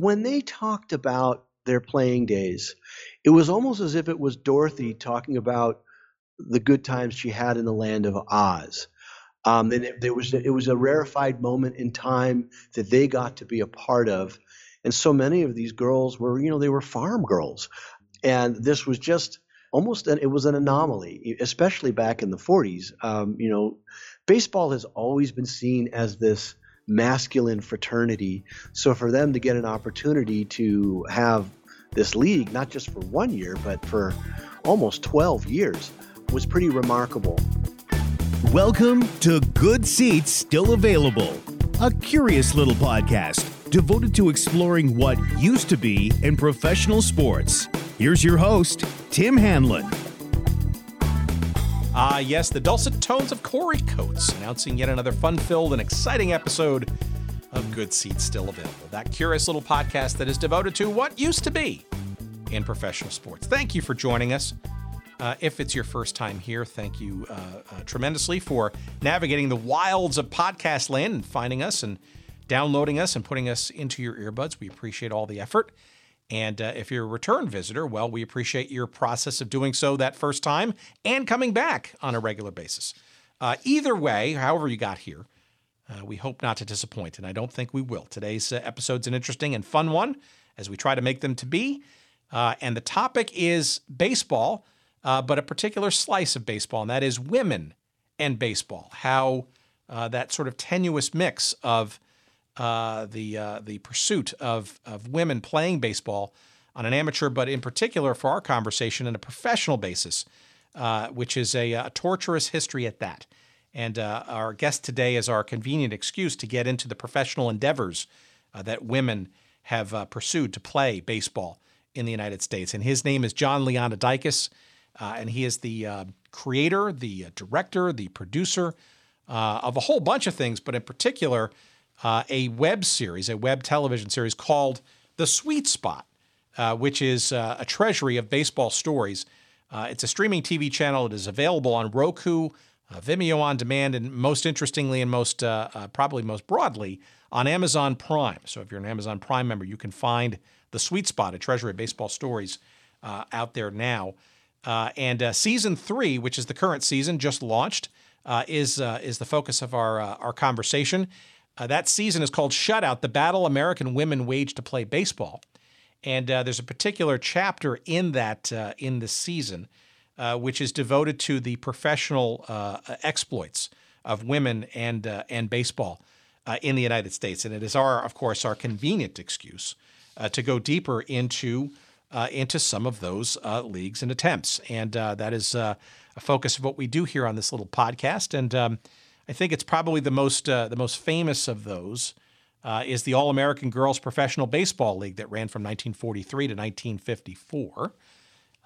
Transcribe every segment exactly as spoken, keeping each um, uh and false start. When they talked about their playing days, it was almost as if it was Dorothy talking about the good times she had in the land of Oz. Um, and it, there was, it was a rarefied moment in time that they got to be a part of. And so many of these girls were, you know, they were farm girls. And this was just almost, an, it was an anomaly, especially back in the forties. Um, you know, baseball has always been seen as this masculine fraternity. So for them to get an opportunity to have this league, not just for one year, but for almost twelve years, was pretty remarkable. Welcome to Good Seats Still Available, a curious little podcast devoted to exploring what used to be in professional sports. Here's your host, Tim Hanlon. Ah, uh, yes, the dulcet tones of Corey Coates announcing yet another fun-filled and exciting episode of Good Seats Still Available, that curious little podcast that is devoted to what used to be in professional sports. Thank you for joining us. Uh, if it's your first time here, thank you uh, uh, tremendously for navigating the wilds of podcast land and finding us and downloading us and putting us into your earbuds. We appreciate all the effort. And uh, if you're a return visitor, well, we appreciate your process of doing so that first time and coming back on a regular basis. Uh, either way, however you got here, uh, we hope not to disappoint, and I don't think we will. Today's uh, episode's an interesting and fun one, as we try to make them to be. Uh, and the topic is baseball, uh, but a particular slice of baseball, and that is women and baseball, how uh, that sort of tenuous mix of Uh, the uh, the pursuit of of women playing baseball on an amateur, but in particular for our conversation on a professional basis, uh, which is a, a torturous history at that. And uh, our guest today is our convenient excuse to get into the professional endeavors uh, that women have uh, pursued to play baseball in the United States. And his name is John Leontidakis, uh, and he is the uh, creator, the director, the producer uh, of a whole bunch of things, but in particular, Uh, a web series, a web television series called The Sweet Spot, uh, which is uh, a treasury of baseball stories. Uh, it's a streaming T V channel. It is available on Roku, uh, Vimeo On Demand, and most interestingly and most uh, uh, probably most broadly on Amazon Prime. So if you're an Amazon Prime member, you can find The Sweet Spot, a treasury of baseball stories, uh, out there now. Uh, and uh, season three, which is the current season, just launched, uh, is uh, is the focus of our uh, our conversation. Uh, that season is called Shutout, the battle American women wage to play baseball. And uh, there's a particular chapter in that, uh, in this season, uh, which is devoted to the professional uh, exploits of women and uh, and baseball uh, in the United States. And it is our, of course, our convenient excuse uh, to go deeper into uh, into some of those uh, leagues and attempts. And uh, that is uh, a focus of what we do here on this little podcast. And um I think it's probably the most uh, the most famous of those uh, is the All-American Girls Professional Baseball League that ran from nineteen forty-three to nineteen fifty-four,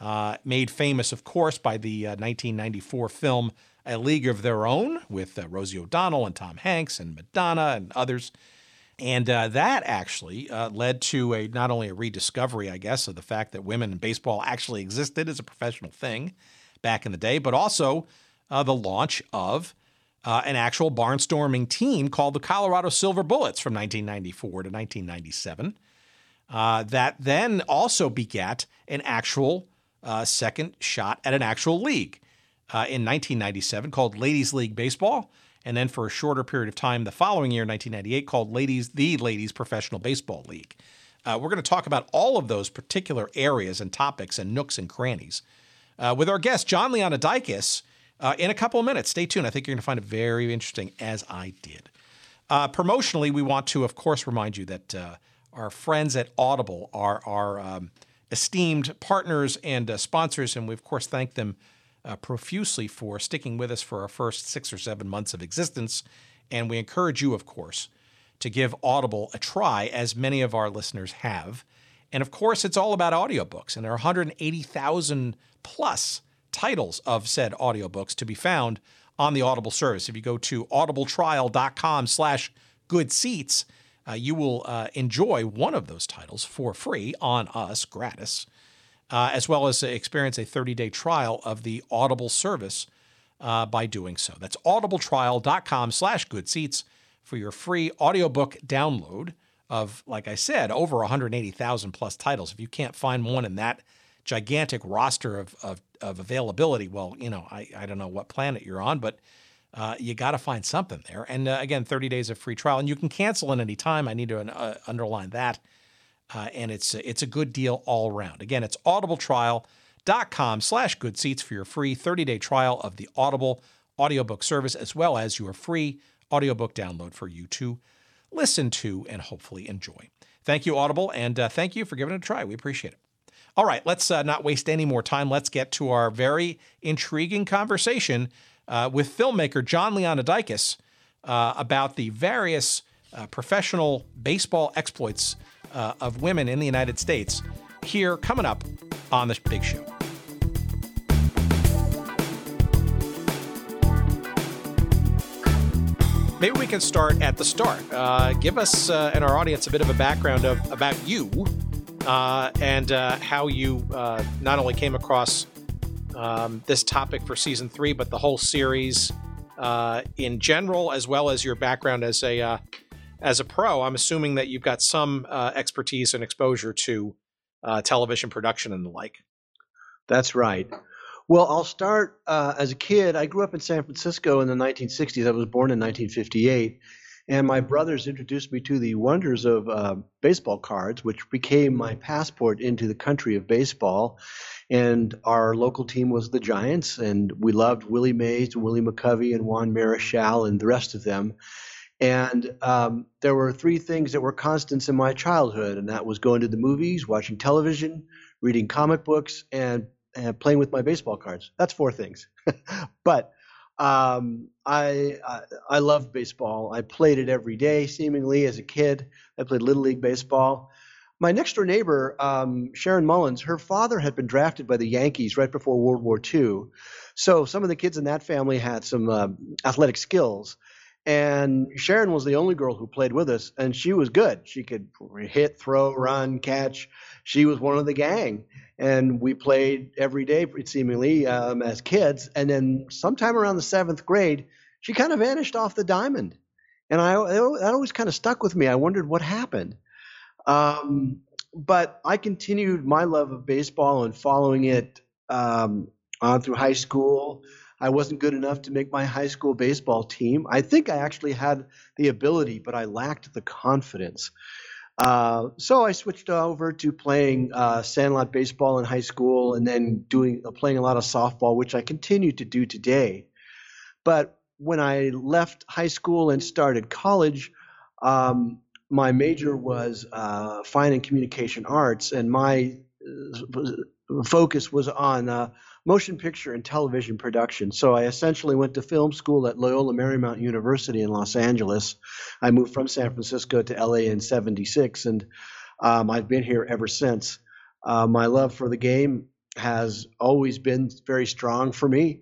uh, made famous, of course, by the uh, nineteen ninety-four film A League of Their Own with uh, Rosie O'Donnell and Tom Hanks and Madonna and others. And uh, that actually uh, led to a not only a rediscovery, I guess, of the fact that women in baseball actually existed as a professional thing back in the day, but also uh, the launch of Uh, an actual barnstorming team called the Colorado Silver Bullets from nineteen ninety-four to nineteen ninety-seven. Uh, that then also begat an actual uh, second shot at an actual league uh, in nineteen ninety-seven called Ladies League Baseball. And then for a shorter period of time the following year, nineteen ninety-eight, called Ladies, the Ladies Professional Baseball League. Uh, we're going to talk about all of those particular areas and topics and nooks and crannies uh, with our guest, John Leontidakis, Uh, in a couple of minutes. Stay tuned. I think you're going to find it very interesting, as I did. Uh, promotionally, we want to, of course, remind you that uh, our friends at Audible are our um, esteemed partners and uh, sponsors, and we, of course, thank them uh, profusely for sticking with us for our first six or seven months of existence. And we encourage you, of course, to give Audible a try, as many of our listeners have. And, of course, it's all about audiobooks, and there are one hundred eighty thousand plus titles of said audiobooks to be found on the Audible service. If you go to audibletrial.com slash good seats, uh, you will uh, enjoy one of those titles for free on us, gratis, uh, as well as experience a thirty-day trial of the Audible service uh, by doing so. That's audibletrial.com slash good seats for your free audiobook download of, like I said, over one hundred eighty thousand plus titles. If you can't find one in that gigantic roster of of, of availability, well, you know, I, I don't know what planet you're on, but uh, you got to find something there. And uh, again, thirty days of free trial, and you can cancel at any time. I need to uh, underline that. Uh, and it's it's a good deal all around. Again, it's audible trial dot com slash good seats for your free thirty day trial of the Audible audiobook service, as well as your free audiobook download for you to listen to and hopefully enjoy. Thank you, Audible, and uh, thank you for giving it a try. We appreciate it. All right, let's uh, not waste any more time. Let's get to our very intriguing conversation uh, with filmmaker John Leontidakis uh, about the various uh, professional baseball exploits uh, of women in the United States here coming up on The Big Show. Maybe we can start at the start. Uh, give us uh, and our audience a bit of a background of about you uh, and uh, how you uh, not only came across um, this topic for season three, but the whole series uh, in general, as well as your background as a uh, as a pro. I'm assuming that you've got some uh, expertise and exposure to uh, television production and the like. That's right. Well, I'll start uh, as a kid. I grew up in San Francisco in the nineteen sixties. I was born in nineteen fifty-eight, and my brothers introduced me to the wonders of uh, baseball cards, which became my passport into the country of baseball. And our local team was the Giants, and we loved Willie Mays, Willie McCovey, and Juan Marichal, and the rest of them. And um, there were three things that were constants in my childhood, and that was going to the movies, watching television, reading comic books, and and playing with my baseball cards. That's four things. But um, I, I I loved baseball. I played it every day, seemingly, as a kid. I played Little League baseball. My next-door neighbor, um, Sharon Mullins, her father had been drafted by the Yankees right before World War Two. So some of the kids in that family had some uh, athletic skills. And Sharon was the only girl who played with us, and she was good. She could hit, throw, run, catch. She was one of the gang. And we played every day, seemingly, um, as kids. And then sometime around the seventh grade, she kind of vanished off the diamond. And I, that always kind of stuck with me. I wondered what happened. Um, but I continued my love of baseball and following it um, on through high school. I wasn't good enough to make my high school baseball team. I think I actually had the ability, but I lacked the confidence. Uh, so I switched over to playing uh, sandlot baseball in high school, and then doing uh, playing a lot of softball, which I continue to do today. But when I left high school and started college, um, my major was uh, fine and communication arts, and my uh, focus was on uh, motion picture and television production. So I essentially went to film school at Loyola Marymount University in Los Angeles. I moved from San Francisco to L A in seventy-six, and um, I've been here ever since. Uh, my love for the game has always been very strong for me.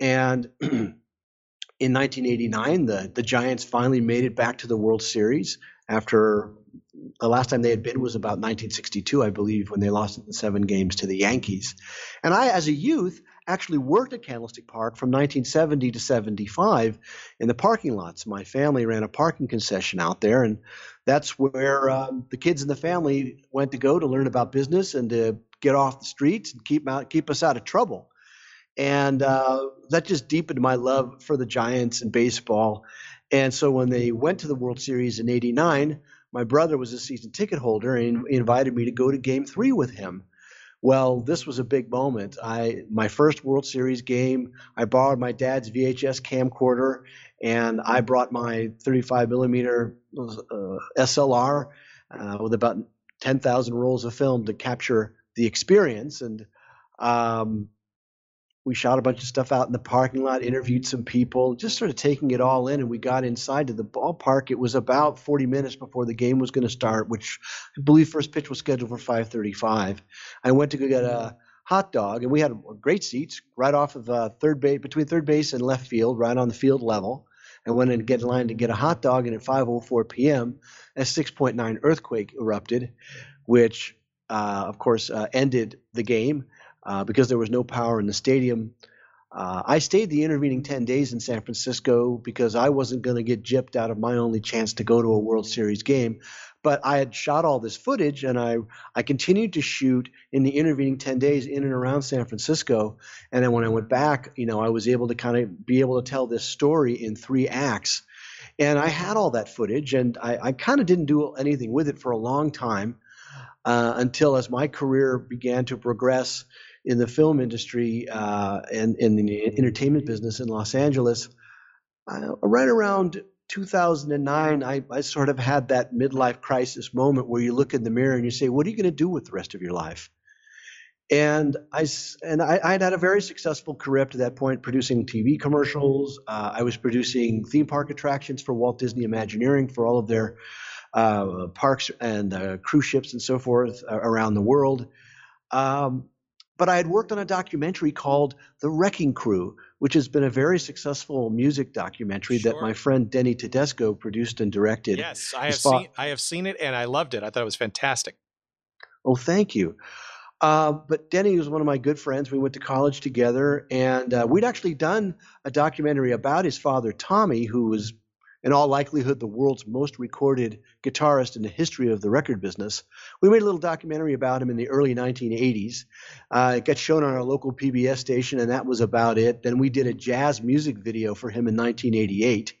And in nineteen eighty-nine, the, the Giants finally made it back to the World Series after the last time they had been was about nineteen sixty-two, I believe, when they lost in seven games to the Yankees. And I, as a youth, actually worked at Candlestick Park from nineteen seventy to seventy-five in the parking lots. My family ran a parking concession out there, and that's where um, the kids in the family went to go to learn about business and to get off the streets and keep out, keep us out of trouble. And uh, that just deepened my love for the Giants and baseball. And so when they went to the World Series in eighty-nine, my brother was a season ticket holder, and he invited me to go to game three with him. Well, this was a big moment. I my first World Series game, I borrowed my dad's V H S camcorder, and I brought my thirty-five millimeter uh, S L R uh, with about ten thousand rolls of film to capture the experience. And um, we shot a bunch of stuff out in the parking lot, interviewed some people, just sort of taking it all in. And we got inside to the ballpark. It was about forty minutes before the game was going to start, which I believe first pitch was scheduled for five thirty-five. I went to go get a hot dog, and we had great seats right off of uh, third base, between third base and left field, right on the field level. I went in to get in line to get a hot dog, and at five oh four p.m., a six point nine earthquake erupted, which, uh, of course, uh, ended the game. Uh, because there was no power in the stadium. Uh, I stayed the intervening ten days in San Francisco because I wasn't going to get gypped out of my only chance to go to a World Series game But I had shot all this footage, and I, I continued to shoot in the intervening ten days in and around San Francisco. And then when I went back, you know, I was able to kind of be able to tell this story in three acts. And I had all that footage, and I, I kind of didn't do anything with it for a long time uh, until as my career began to progress in the film industry uh, and in the entertainment business in Los Angeles, uh, right around two thousand nine, I, I sort of had that midlife crisis moment where you look in the mirror and you say, what are you going to do with the rest of your life? And I and I, I had had a very successful career up to that point, producing T V commercials. Uh, I was producing theme park attractions for Walt Disney Imagineering for all of their uh, parks and uh, cruise ships and so forth around the world. Um, but I had worked on a documentary called The Wrecking Crew, which has been a very successful music documentary sure. that my friend Denny Tedesco produced and directed. Yes, I have seen, I have seen it, and I loved it. I thought it was fantastic. Oh, thank you. Uh, but Denny was one of my good friends. We went to college together, and uh, we'd actually done a documentary about his father, Tommy, who was in all likelihood the world's most recorded guitarist in the history of the record business. We made a little documentary about him in the early nineteen eighties. Uh, it got shown on our local P B S station, and that was about it. Then we did a jazz music video for him in nineteen eighty-eight.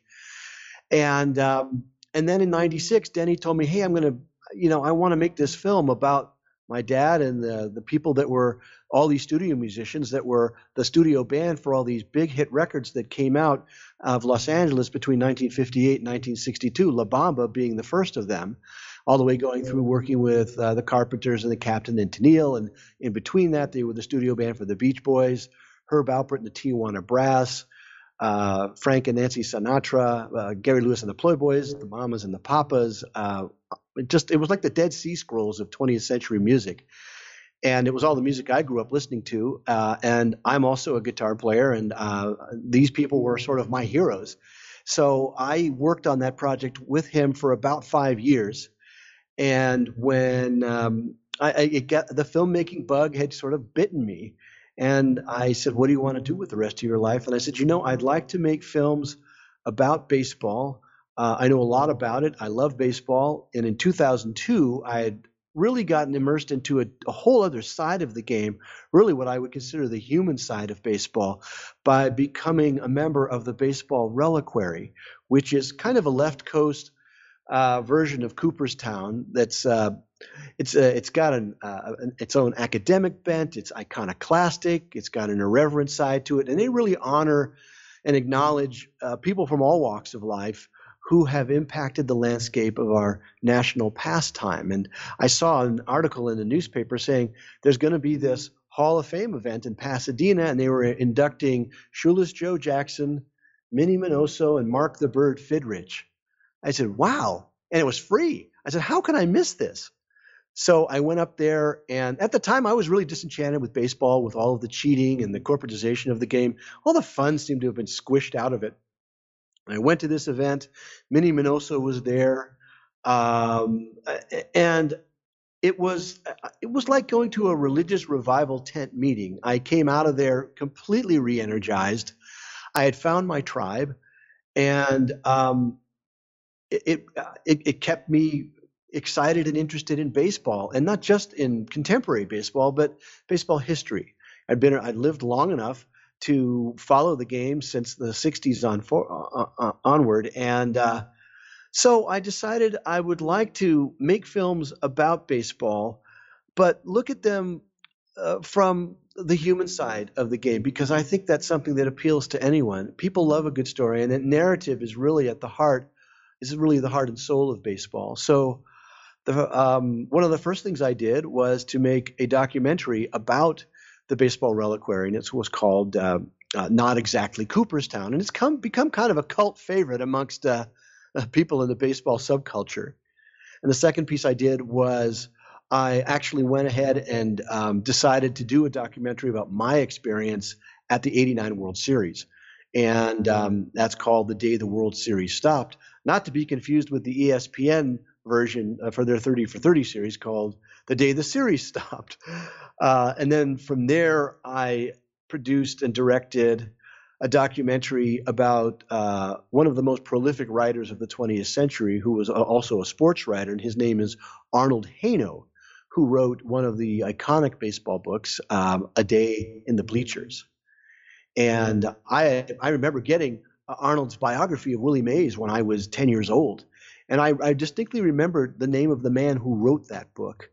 And, um, and then in ninety-six, Denny told me, hey, I'm going to, you know, I want to make this film about my dad and the, the people that were all these studio musicians that were the studio band for all these big hit records that came out of Los Angeles between nineteen fifty-eight and nineteen sixty-two, La Bamba being the first of them, all the way going through working with uh, the Carpenters and the Captain and Tennille. And in between that, they were the studio band for the Beach Boys, Herb Alpert and the Tijuana Brass, uh, Frank and Nancy Sinatra, uh, Gary Lewis and the Playboys, the Mamas and the Papas, uh, It just it was like the Dead Sea Scrolls of twentieth century music, and it was all the music I grew up listening to. Uh, and I'm also a guitar player, and uh, these people were sort of my heroes. So I worked on that project with him for about five years, and when um, I, I it got, the filmmaking bug had sort of bitten me, and I said, "What do you want to do with the rest of your life?" And I said, "You know, I'd like to make films about baseball." Uh, I know a lot about it. I love baseball. And in two thousand two, I had really gotten immersed into a, a whole other side of the game, really what I would consider the human side of baseball, by becoming a member of the Baseball Reliquary, which is kind of a left coast uh, version of Cooperstown. That's uh, it's uh, it's got an, uh, an, its own academic bent. It's iconoclastic. It's got an irreverent side to it. And they really honor and acknowledge uh, people from all walks of life who have impacted the landscape of our national pastime. And I saw an article in the newspaper saying there's going to be this Hall of Fame event in Pasadena, and they were inducting Shoeless Joe Jackson, Minnie Minoso, and Mark the Bird Fidrich. I said, wow. And it was free. I said, how can I miss this? So I went up there, and at the time I was really disenchanted with baseball, with all of the cheating and the corporatization of the game. All the fun seemed to have been squished out of it. I went to this event. Minnie Minoso was there, um, and it was it was like going to a religious revival tent meeting. I came out of there completely re-energized. I had found my tribe, and um, it, it it kept me excited and interested in baseball, and not just in contemporary baseball, but baseball history. I'd been I'd lived long enough to follow the game since the sixties on for, uh, uh, onward. And uh, so I decided I would like to make films about baseball, but look at them uh, from the human side of the game, because I think that's something that appeals to anyone. People love a good story, and that narrative is really at the heart, is really the heart and soul of baseball. So the, um, one of the first things I did was to make a documentary about the Baseball Reliquary, and it was called uh, uh, Not Exactly Cooperstown, and it's come become kind of a cult favorite amongst uh, uh, people in the baseball subculture. And the second piece I did was I actually went ahead and um, decided to do a documentary about my experience at the eighty-nine World Series, and um, that's called The Day the World Series Stopped, not to be confused with the E S P N version uh, for their thirty for thirty series called The Day the Series Stopped. Uh, and then from there, I produced and directed a documentary about uh, one of the most prolific writers of the twentieth century, who was also a sports writer, and his name is Arnold Haino, who wrote one of the iconic baseball books, um, A Day in the Bleachers. And I I remember getting Arnold's biography of Willie Mays when I was ten years old. And I, I distinctly remembered the name of the man who wrote that book,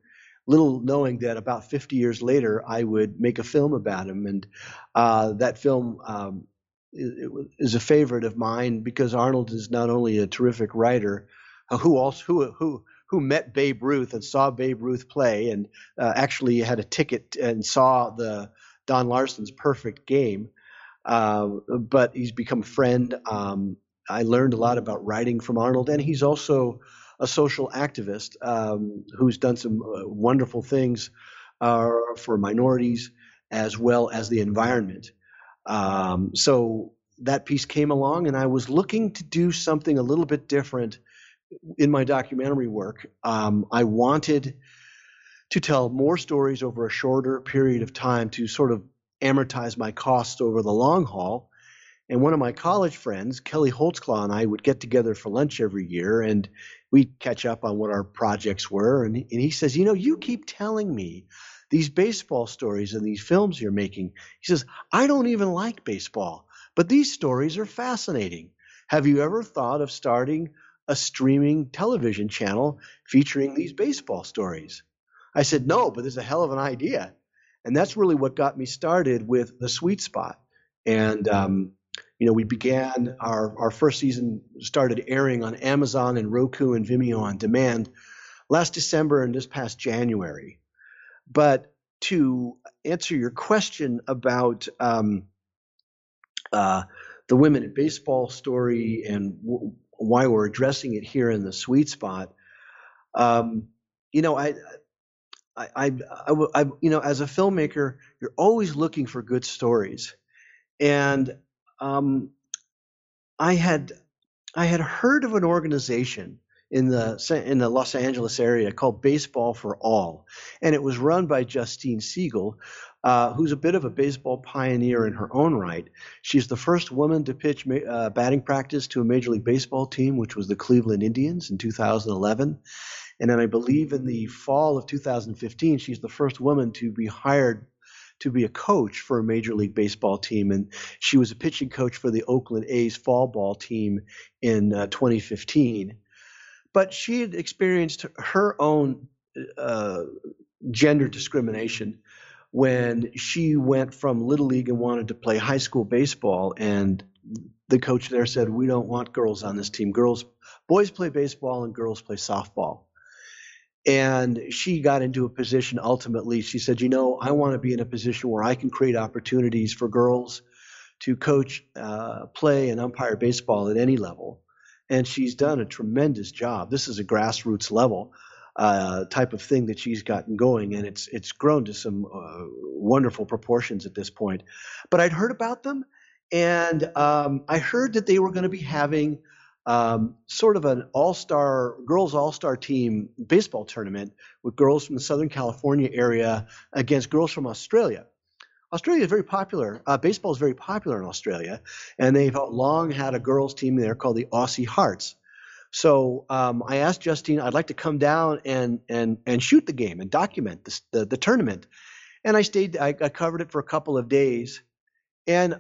little knowing that about fifty years later I would make a film about him. And uh, that film um, is a favorite of mine because Arnold is not only a terrific writer, uh, who also who who who met Babe Ruth and saw Babe Ruth play, and uh, actually had a ticket and saw the Don Larsen's perfect game. Uh, but he's become a friend. Um, I learned a lot about writing from Arnold, and he's also a social activist um, who's done some uh, wonderful things uh, for minorities as well as the environment. Um, so that piece came along, and I was looking to do something a little bit different in my documentary work. Um, I wanted to tell more stories over a shorter period of time to sort of amortize my costs over the long haul. And one of my college friends, Kelly Holtzclaw, and I would get together for lunch every year, and we'd catch up on what our projects were. And, and he says, you know, you keep telling me these baseball stories and these films you're making. He says, I don't even like baseball, but these stories are fascinating. Have you ever thought of starting a streaming television channel featuring these baseball stories? I said, no, but it's a hell of an idea. And that's really what got me started with The Sweet Spot. And, um, you know, we began our, our first season started airing on Amazon and Roku and Vimeo on demand last December and this past January. But to answer your question about um, uh, the women in baseball story and w- why we're addressing it here in The Sweet Spot, um, you know, I, I, I, I, I, you know, as a filmmaker, you're always looking for good stories. And Um, I had I had heard of an organization in the in the Los Angeles area called Baseball for All, and it was run by Justine Siegel, uh, who's a bit of a baseball pioneer in her own right. She's the first woman to pitch uh, batting practice to a Major League Baseball team, which was the Cleveland Indians in two thousand eleven, and then I believe in the fall of two thousand fifteen, she's the first woman to be hired to be a coach for a Major League Baseball team. And she was a pitching coach for the Oakland A's fall ball team in uh, twenty fifteen. But she had experienced her own uh, gender discrimination when she went from Little League and wanted to play high school baseball. And the coach there said, we don't want girls on this team. Girls, boys play baseball and girls play softball. And she got into a position ultimately, she said, you know, I want to be in a position where I can create opportunities for girls to coach, uh, play, and umpire baseball at any level. And she's done a tremendous job. This is a grassroots level uh, type of thing that she's gotten going, and it's it's grown to some uh, wonderful proportions at this point. But I'd heard about them, and um, I heard that they were going to be having – Um, sort of an all-star, girls all-star team baseball tournament with girls from the Southern California area against girls from Australia. Australia is very popular. Uh, baseball is very popular in Australia, and they've long had a girls team there called the Aussie Hearts. So um, I asked Justine, I'd like to come down and and and shoot the game and document this, the, the tournament. And I stayed, I, I covered it for a couple of days, and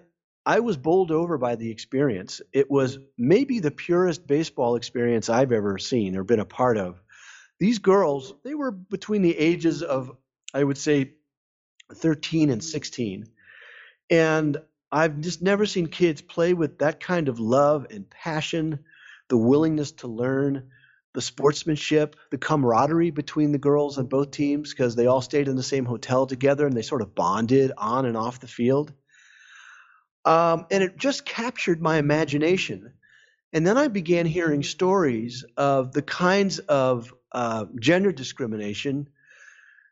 I was bowled over by the experience. It was maybe the purest baseball experience I've ever seen or been a part of. These girls, they were between the ages of, I would say, thirteen and sixteen. And I've just never seen kids play with that kind of love and passion, the willingness to learn, the sportsmanship, the camaraderie between the girls on both teams, because they all stayed in the same hotel together and they sort of bonded on and off the field. Um, and it just captured my imagination. And then I began hearing stories of the kinds of uh, gender discrimination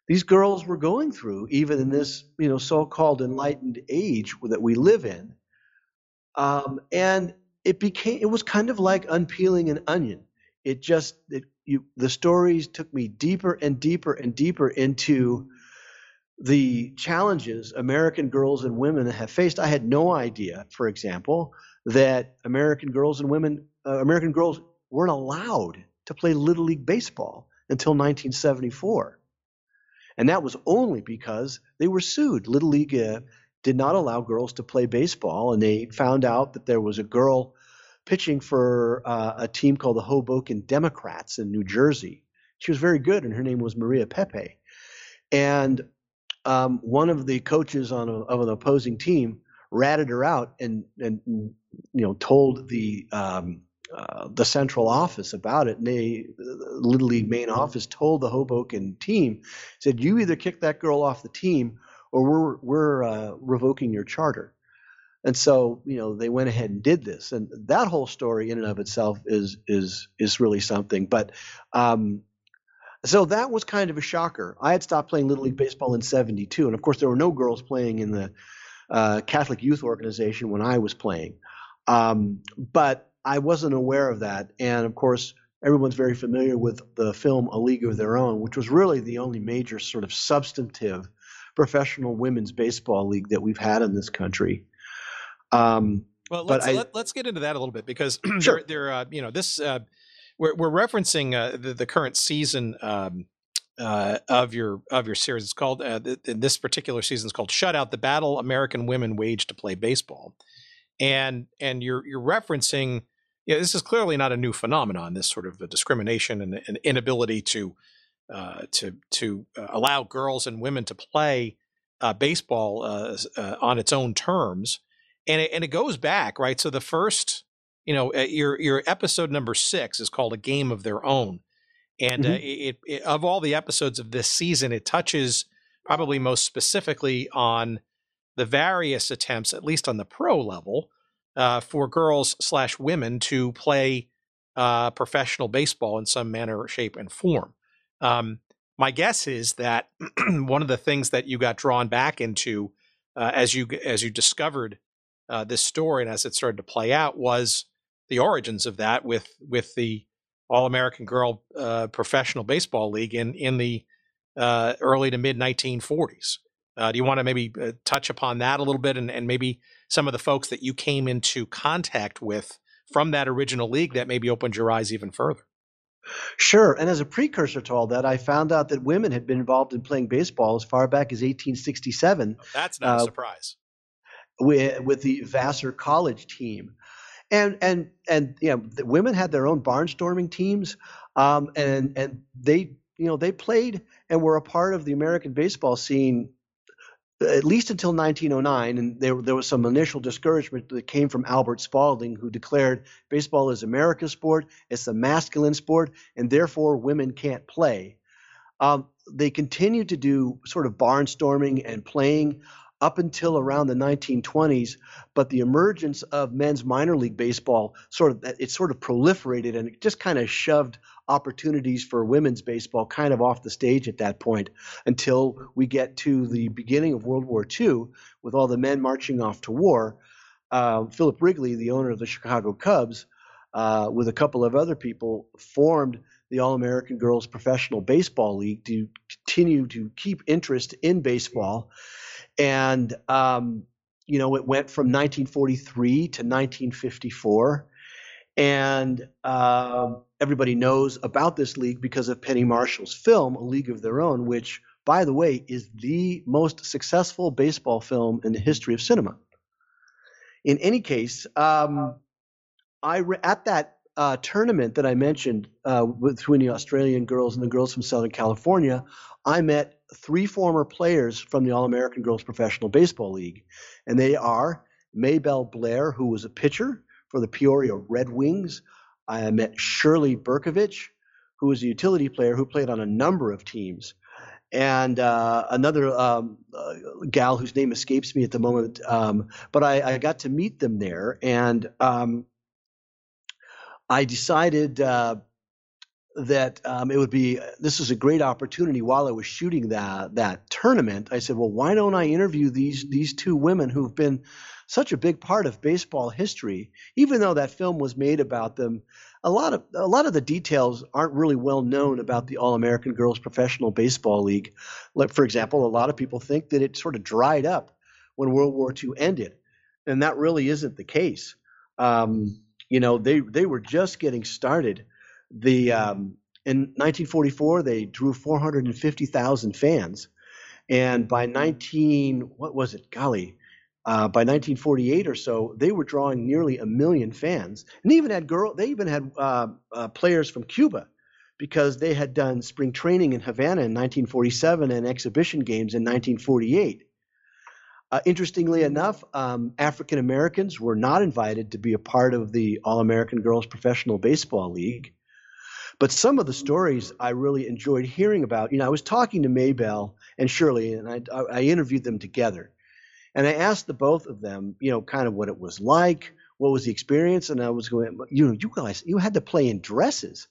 these girls were going through, even in this, you know, so-called enlightened age that we live in. Um, and it became, it was kind of like unpeeling an onion. It just, it, you, the stories took me deeper and deeper and deeper into the challenges American girls and women have faced. I had no idea, for example, that American girls and women, uh, American girls weren't allowed to play Little League baseball until nineteen seventy-four. And that was only because they were sued. Little League uh, did not allow girls to play baseball, and they found out that there was a girl pitching for uh, a team called the Hoboken Democrats in New Jersey. She was very good, and her name was Maria Pepe. And um, one of the coaches on a, of an opposing team ratted her out and, and you know, told the um, uh, the central office about it. And they, the Little League main office, told the Hoboken team, said, "You either kick that girl off the team, or we're we're uh, revoking your charter." And so, you know, they went ahead and did this, and that whole story in and of itself is is is really something. But um, so that was kind of a shocker. I had stopped playing Little League baseball in seventy-two, and of course, there were no girls playing in the uh, Catholic Youth Organization when I was playing. Um, but I wasn't aware of that, and of course, everyone's very familiar with the film A League of Their Own, which was really the only major sort of substantive professional women's baseball league that we've had in this country. Um, well, let's, I, let, let's get into that a little bit, because sure. they're, they're uh, you know, this, uh, we're, we're referencing, uh, the, the current season, um, uh, of your, of your series. It's called, uh, th- this particular season is called Shutout, the Battle American Women Wage to Play Baseball. And, and you're, you're referencing, yeah, you know, this is clearly not a new phenomenon, this sort of discrimination and, and inability to, uh, to, to uh, allow girls and women to play, uh, baseball, uh, uh on its own terms. And it, and it goes back, right? So the first, you know, uh, your your episode number six is called A Game of Their Own. And mm-hmm. uh, it, it of all the episodes of this season, it touches probably most specifically on the various attempts, at least on the pro level, uh, for girls slash women to play uh, professional baseball in some manner, shape, and form. Um, my guess is that one of the things that you got drawn back into uh, as you as you discovered Uh, this story, and as it started to play out, was the origins of that with with the All-American Girl uh, Professional Baseball League in in the uh, early to mid nineteen forties. Uh, do you want to maybe uh, touch upon that a little bit, and, and maybe some of the folks that you came into contact with from that original league that maybe opened your eyes even further? Sure. And as a precursor to all that, I found out that women had been involved in playing baseball as far back as eighteen sixty-seven. Oh, that's not uh, a surprise. With, with the Vassar College team, and and and you know, the women had their own barnstorming teams, um, and and they you know they played and were a part of the American baseball scene at least until nineteen oh nine, and there there was some initial discouragement that came from Albert Spaulding, who declared baseball is America's sport, it's a masculine sport, and therefore women can't play. Um, they continued to do sort of barnstorming and playing up until around the nineteen twenties, but the emergence of men's minor league baseball sort of it sort of proliferated, and it just kind of shoved opportunities for women's baseball kind of off the stage at that point until we get to the beginning of World War Two with all the men marching off to war. Uh, Philip Wrigley, the owner of the Chicago Cubs, uh, with a couple of other people, formed the All-American Girls Professional Baseball League to continue to keep interest in baseball. And, um, you know, it went from nineteen forty-three to nineteen fifty-four. And uh, everybody knows about this league because of Penny Marshall's film, A League of Their Own, which, by the way, is the most successful baseball film in the history of cinema. In any case, um, I re- at that uh, tournament that I mentioned uh, between the Australian girls and the girls from Southern California, I met three former players from the All-American Girls Professional Baseball League, and they are Maybelle Blair, who was a pitcher for the Peoria Red Wings. I met Shirley Burkovich, who was a utility player who played on a number of teams, and uh, another um, uh, gal whose name escapes me at the moment, um, but I, I got to meet them there, and um, I decided uh, that um, it would be, this is a great opportunity. While I was shooting that that tournament, I said, well, why don't I interview these these two women who've been such a big part of baseball history? Even though that film was made about them, a lot of a lot of the details aren't really well known about the All-American Girls Professional Baseball League. Like, for example, a lot of people think that it sort of dried up when World War Two ended, and that really isn't the case. Um, you know, they they were just getting started. The um, in nineteen forty-four, they drew four hundred fifty thousand fans, and by nineteen what was it? Golly, uh, by nineteen forty-eight or so, they were drawing nearly a million fans, and they even had girl. They even had uh, uh, players from Cuba, because they had done spring training in Havana in nineteen forty-seven and exhibition games in nineteen forty-eight. Uh, interestingly enough, um, African Americans were not invited to be a part of the All-American Girls Professional Baseball League. But some of the stories I really enjoyed hearing about. You know, I was talking to Maybelle and Shirley, and I, I interviewed them together. And I asked the both of them, you know, kind of what it was like, what was the experience. And I was going, you know, you guys, you had to play in dresses.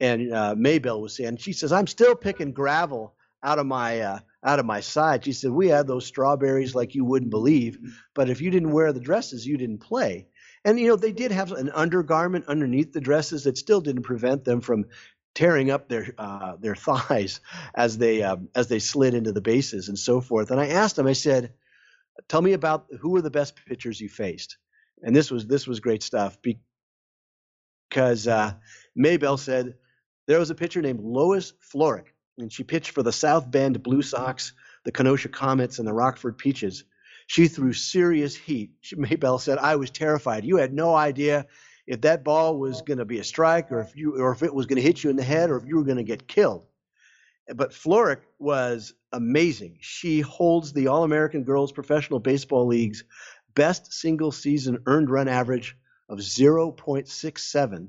And uh, Maybelle was saying, she says, I'm still picking gravel out of my uh, out of my side. She said, we had those strawberries like you wouldn't believe. But if you didn't wear the dresses, you didn't play. And, you know, they did have an undergarment underneath the dresses that still didn't prevent them from tearing up their uh, their thighs as they um, as they slid into the bases and so forth. And I asked them, I said, tell me about who were the best pitchers you faced. And this was this was great stuff, because uh, Maybelle said there was a pitcher named Lois Florick, and she pitched for the South Bend Blue Sox, the Kenosha Comets, and the Rockford Peaches. She threw serious heat. She, Maybelle said, I was terrified. You had no idea if that ball was going to be a strike, or if you, or if it was going to hit you in the head, or if you were going to get killed. But Florick was amazing. She holds the All-American Girls Professional Baseball League's best single-season earned run average of zero point six seven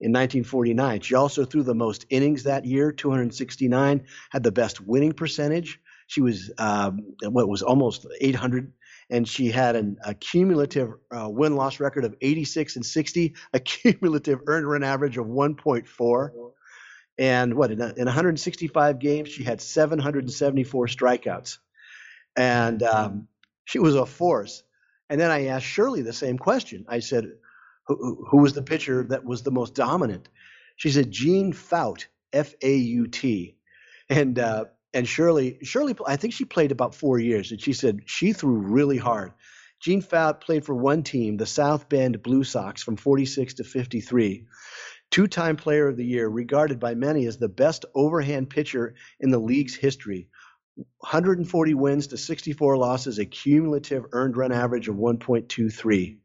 in nineteen forty-nine. She also threw the most innings that year, two hundred sixty-nine, had the best winning percentage. She was um, what was almost eight hundred, and she had an a cumulative uh, win-loss record of eighty-six and sixty, a cumulative earned run average of one point four, and what in, in one hundred sixty-five games she had seven hundred seventy-four strikeouts, and um, she was a force. And then I asked Shirley the same question. I said, who, who was the pitcher that was the most dominant? She said Jean Faut, F A U T, and uh, And Shirley, Shirley, I think she played about four years, and she said she threw really hard. Jean Faut played for one team, the South Bend Blue Sox, from forty-six to fifty-three. Two-time player of the year, regarded by many as the best overhand pitcher in the league's history. one hundred forty wins to sixty-four losses, a cumulative earned run average of one point two three.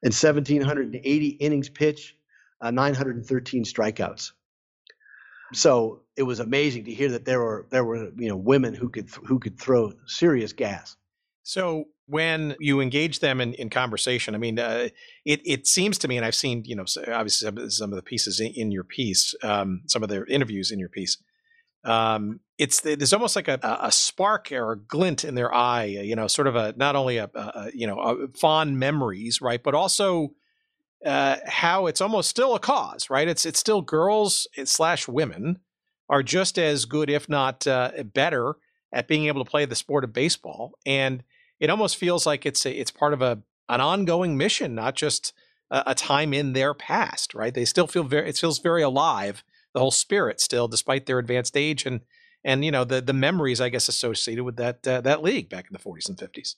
And one thousand seven hundred eighty innings pitched, uh, nine hundred thirteen strikeouts. So it was amazing to hear that there were there were you know women who could th- who could throw serious gas. So when you engage them in, in conversation, I mean, uh, it it seems to me, and I've seen you know obviously some, some of the pieces in, in your piece, um, some of the interviews in your piece. Um, it's there's almost like a, a spark or a glint in their eye, you know, sort of a not only a, a you know a fond memories, right, but also. Uh, how it's almost still a cause, right? It's it's still girls slash women are just as good, if not uh, better, at being able to play the sport of baseball, and it almost feels like it's a, it's part of a an ongoing mission, not just a, a time in their past, right? They still feel very it feels very alive, the whole spirit still, despite their advanced age and and you know the the memories I guess associated with that uh, that league back in the forties and fifties.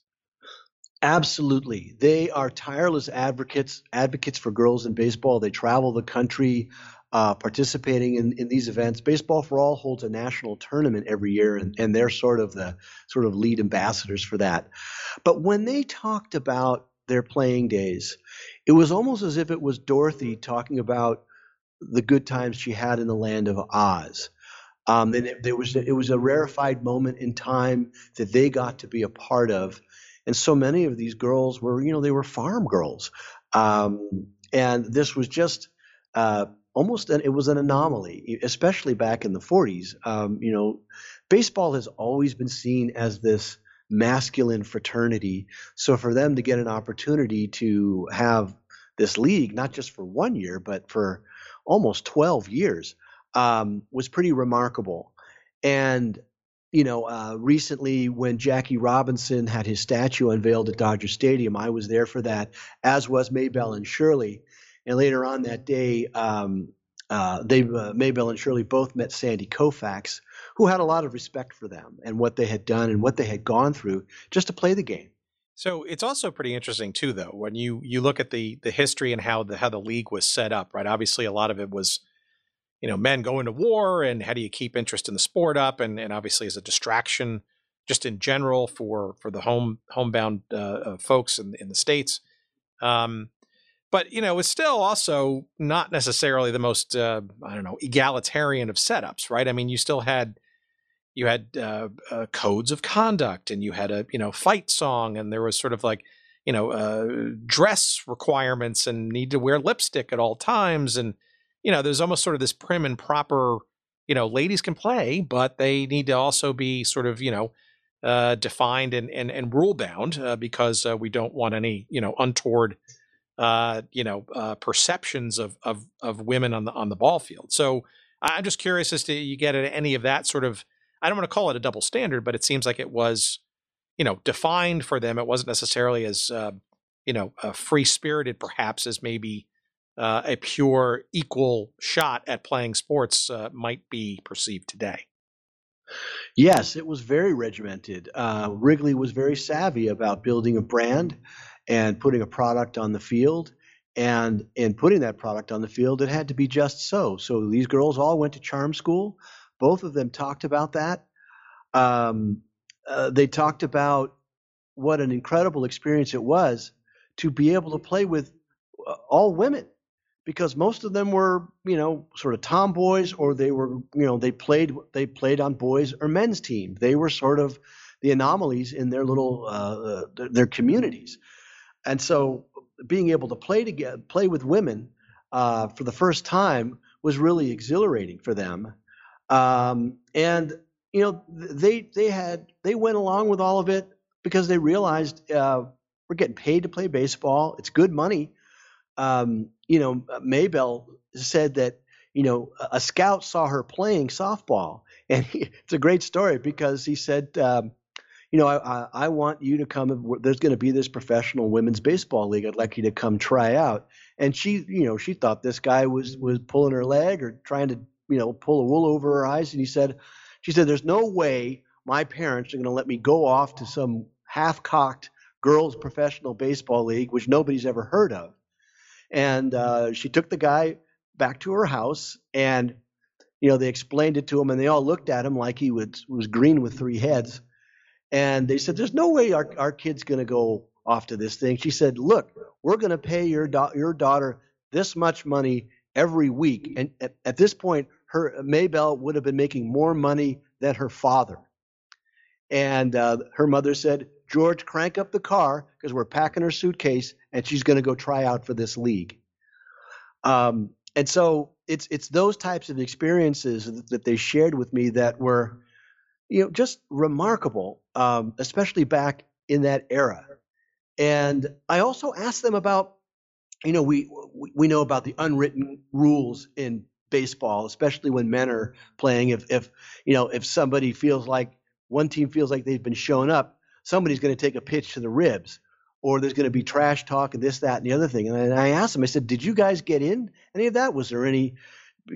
Absolutely. They are tireless advocates, advocates for girls in baseball. They travel the country uh, participating in, in these events. Baseball for All holds a national tournament every year, and, and they're sort of the sort of lead ambassadors for that. But when they talked about their playing days, it was almost as if it was Dorothy talking about the good times she had in the land of Oz. Um, and it, there was, it was a rarefied moment in time that they got to be a part of. And so many of these girls were, you know, they were farm girls. Um, and this was just uh, almost, an, it was an anomaly, especially back in the forties. Um, you know, baseball has always been seen as this masculine fraternity. So for them to get an opportunity to have this league, not just for one year, but for almost twelve years, um, was pretty remarkable. And, you know, uh, recently when Jackie Robinson had his statue unveiled at Dodger Stadium, I was there for that, as was Maybelle and Shirley. And later on that day, um, uh, they, uh, Maybelle and Shirley both met Sandy Koufax, who had a lot of respect for them and what they had done and what they had gone through just to play the game. So it's also pretty interesting too, though, when you, you look at the the history and how the how the league was set up, right? Obviously, a lot of it was, you know, men going to war, and how do you keep interest in the sport up, and and obviously as a distraction, just in general for for the home homebound uh, uh, folks in in the States. Um, but you know, it's still also not necessarily the most uh, I don't know egalitarian of setups, right? I mean, you still had. You had uh, uh, codes of conduct, and you had a, you know, fight song, and there was sort of like, you know, uh, dress requirements and need to wear lipstick at all times. And, you know, there's almost sort of this prim and proper, you know, ladies can play, but they need to also be sort of, you know, uh, defined and, and, and rule bound uh, because uh, we don't want any, you know, untoward, uh, you know, uh, perceptions of, of, of women on the, on the ball field. So I'm just curious as to you get at any of that sort of, I don't want to call it a double standard, but it seems like it was, you know, defined for them. It wasn't necessarily as, uh, you know, uh, free-spirited, perhaps, as maybe uh, a pure equal shot at playing sports uh, might be perceived today. Yes, it was very regimented. Uh, Wrigley was very savvy about building a brand and putting a product on the field. And in putting that product on the field, it had to be just so. So these girls all went to charm school. Both of them talked about that. Um, uh, they talked about what an incredible experience it was to be able to play with uh, all women, because most of them were, you know, sort of tomboys, or they were, you know, they played they played on boys or men's team. They were sort of the anomalies in their little uh, their, their communities, and so being able to play together, play with women uh, for the first time was really exhilarating for them. Um, and, you know, they, they had, they went along with all of it because they realized, uh, we're getting paid to play baseball. It's good money. Um, you know, Maybelle said that, you know, a scout saw her playing softball, and he, it's a great story because he said, um, you know, I, I, I want you to come. There's going to be this professional women's baseball league. I'd like you to come try out. And she, you know, she thought this guy was, was pulling her leg or trying to, you know, pull a wool over her eyes. And he said, she said, there's no way my parents are going to let me go off to some half-cocked girls' professional baseball league, which nobody's ever heard of. And uh, she took the guy back to her house, and, you know, they explained it to him, and they all looked at him like he would, was green with three heads. And they said, there's no way our, our kid's going to go off to this thing. She said, look, we're going to pay your, da- your daughter this much money every week. And at, at this point, her Maybelle would have been making more money than her father. And uh, her mother said, George, crank up the car because we're packing her suitcase and she's going to go try out for this league. Um, and so it's it's those types of experiences that, that they shared with me that were, you know, just remarkable, um, especially back in that era. And I also asked them about, you know, we we know about the unwritten rules in baseball, especially when men are playing. If, if you know, if somebody feels like one team feels like they've been shown up, somebody's going to take a pitch to the ribs, or there's going to be trash talk and this, that, and the other thing. And I, and I asked them, I said, did you guys get in any of that? Was there any,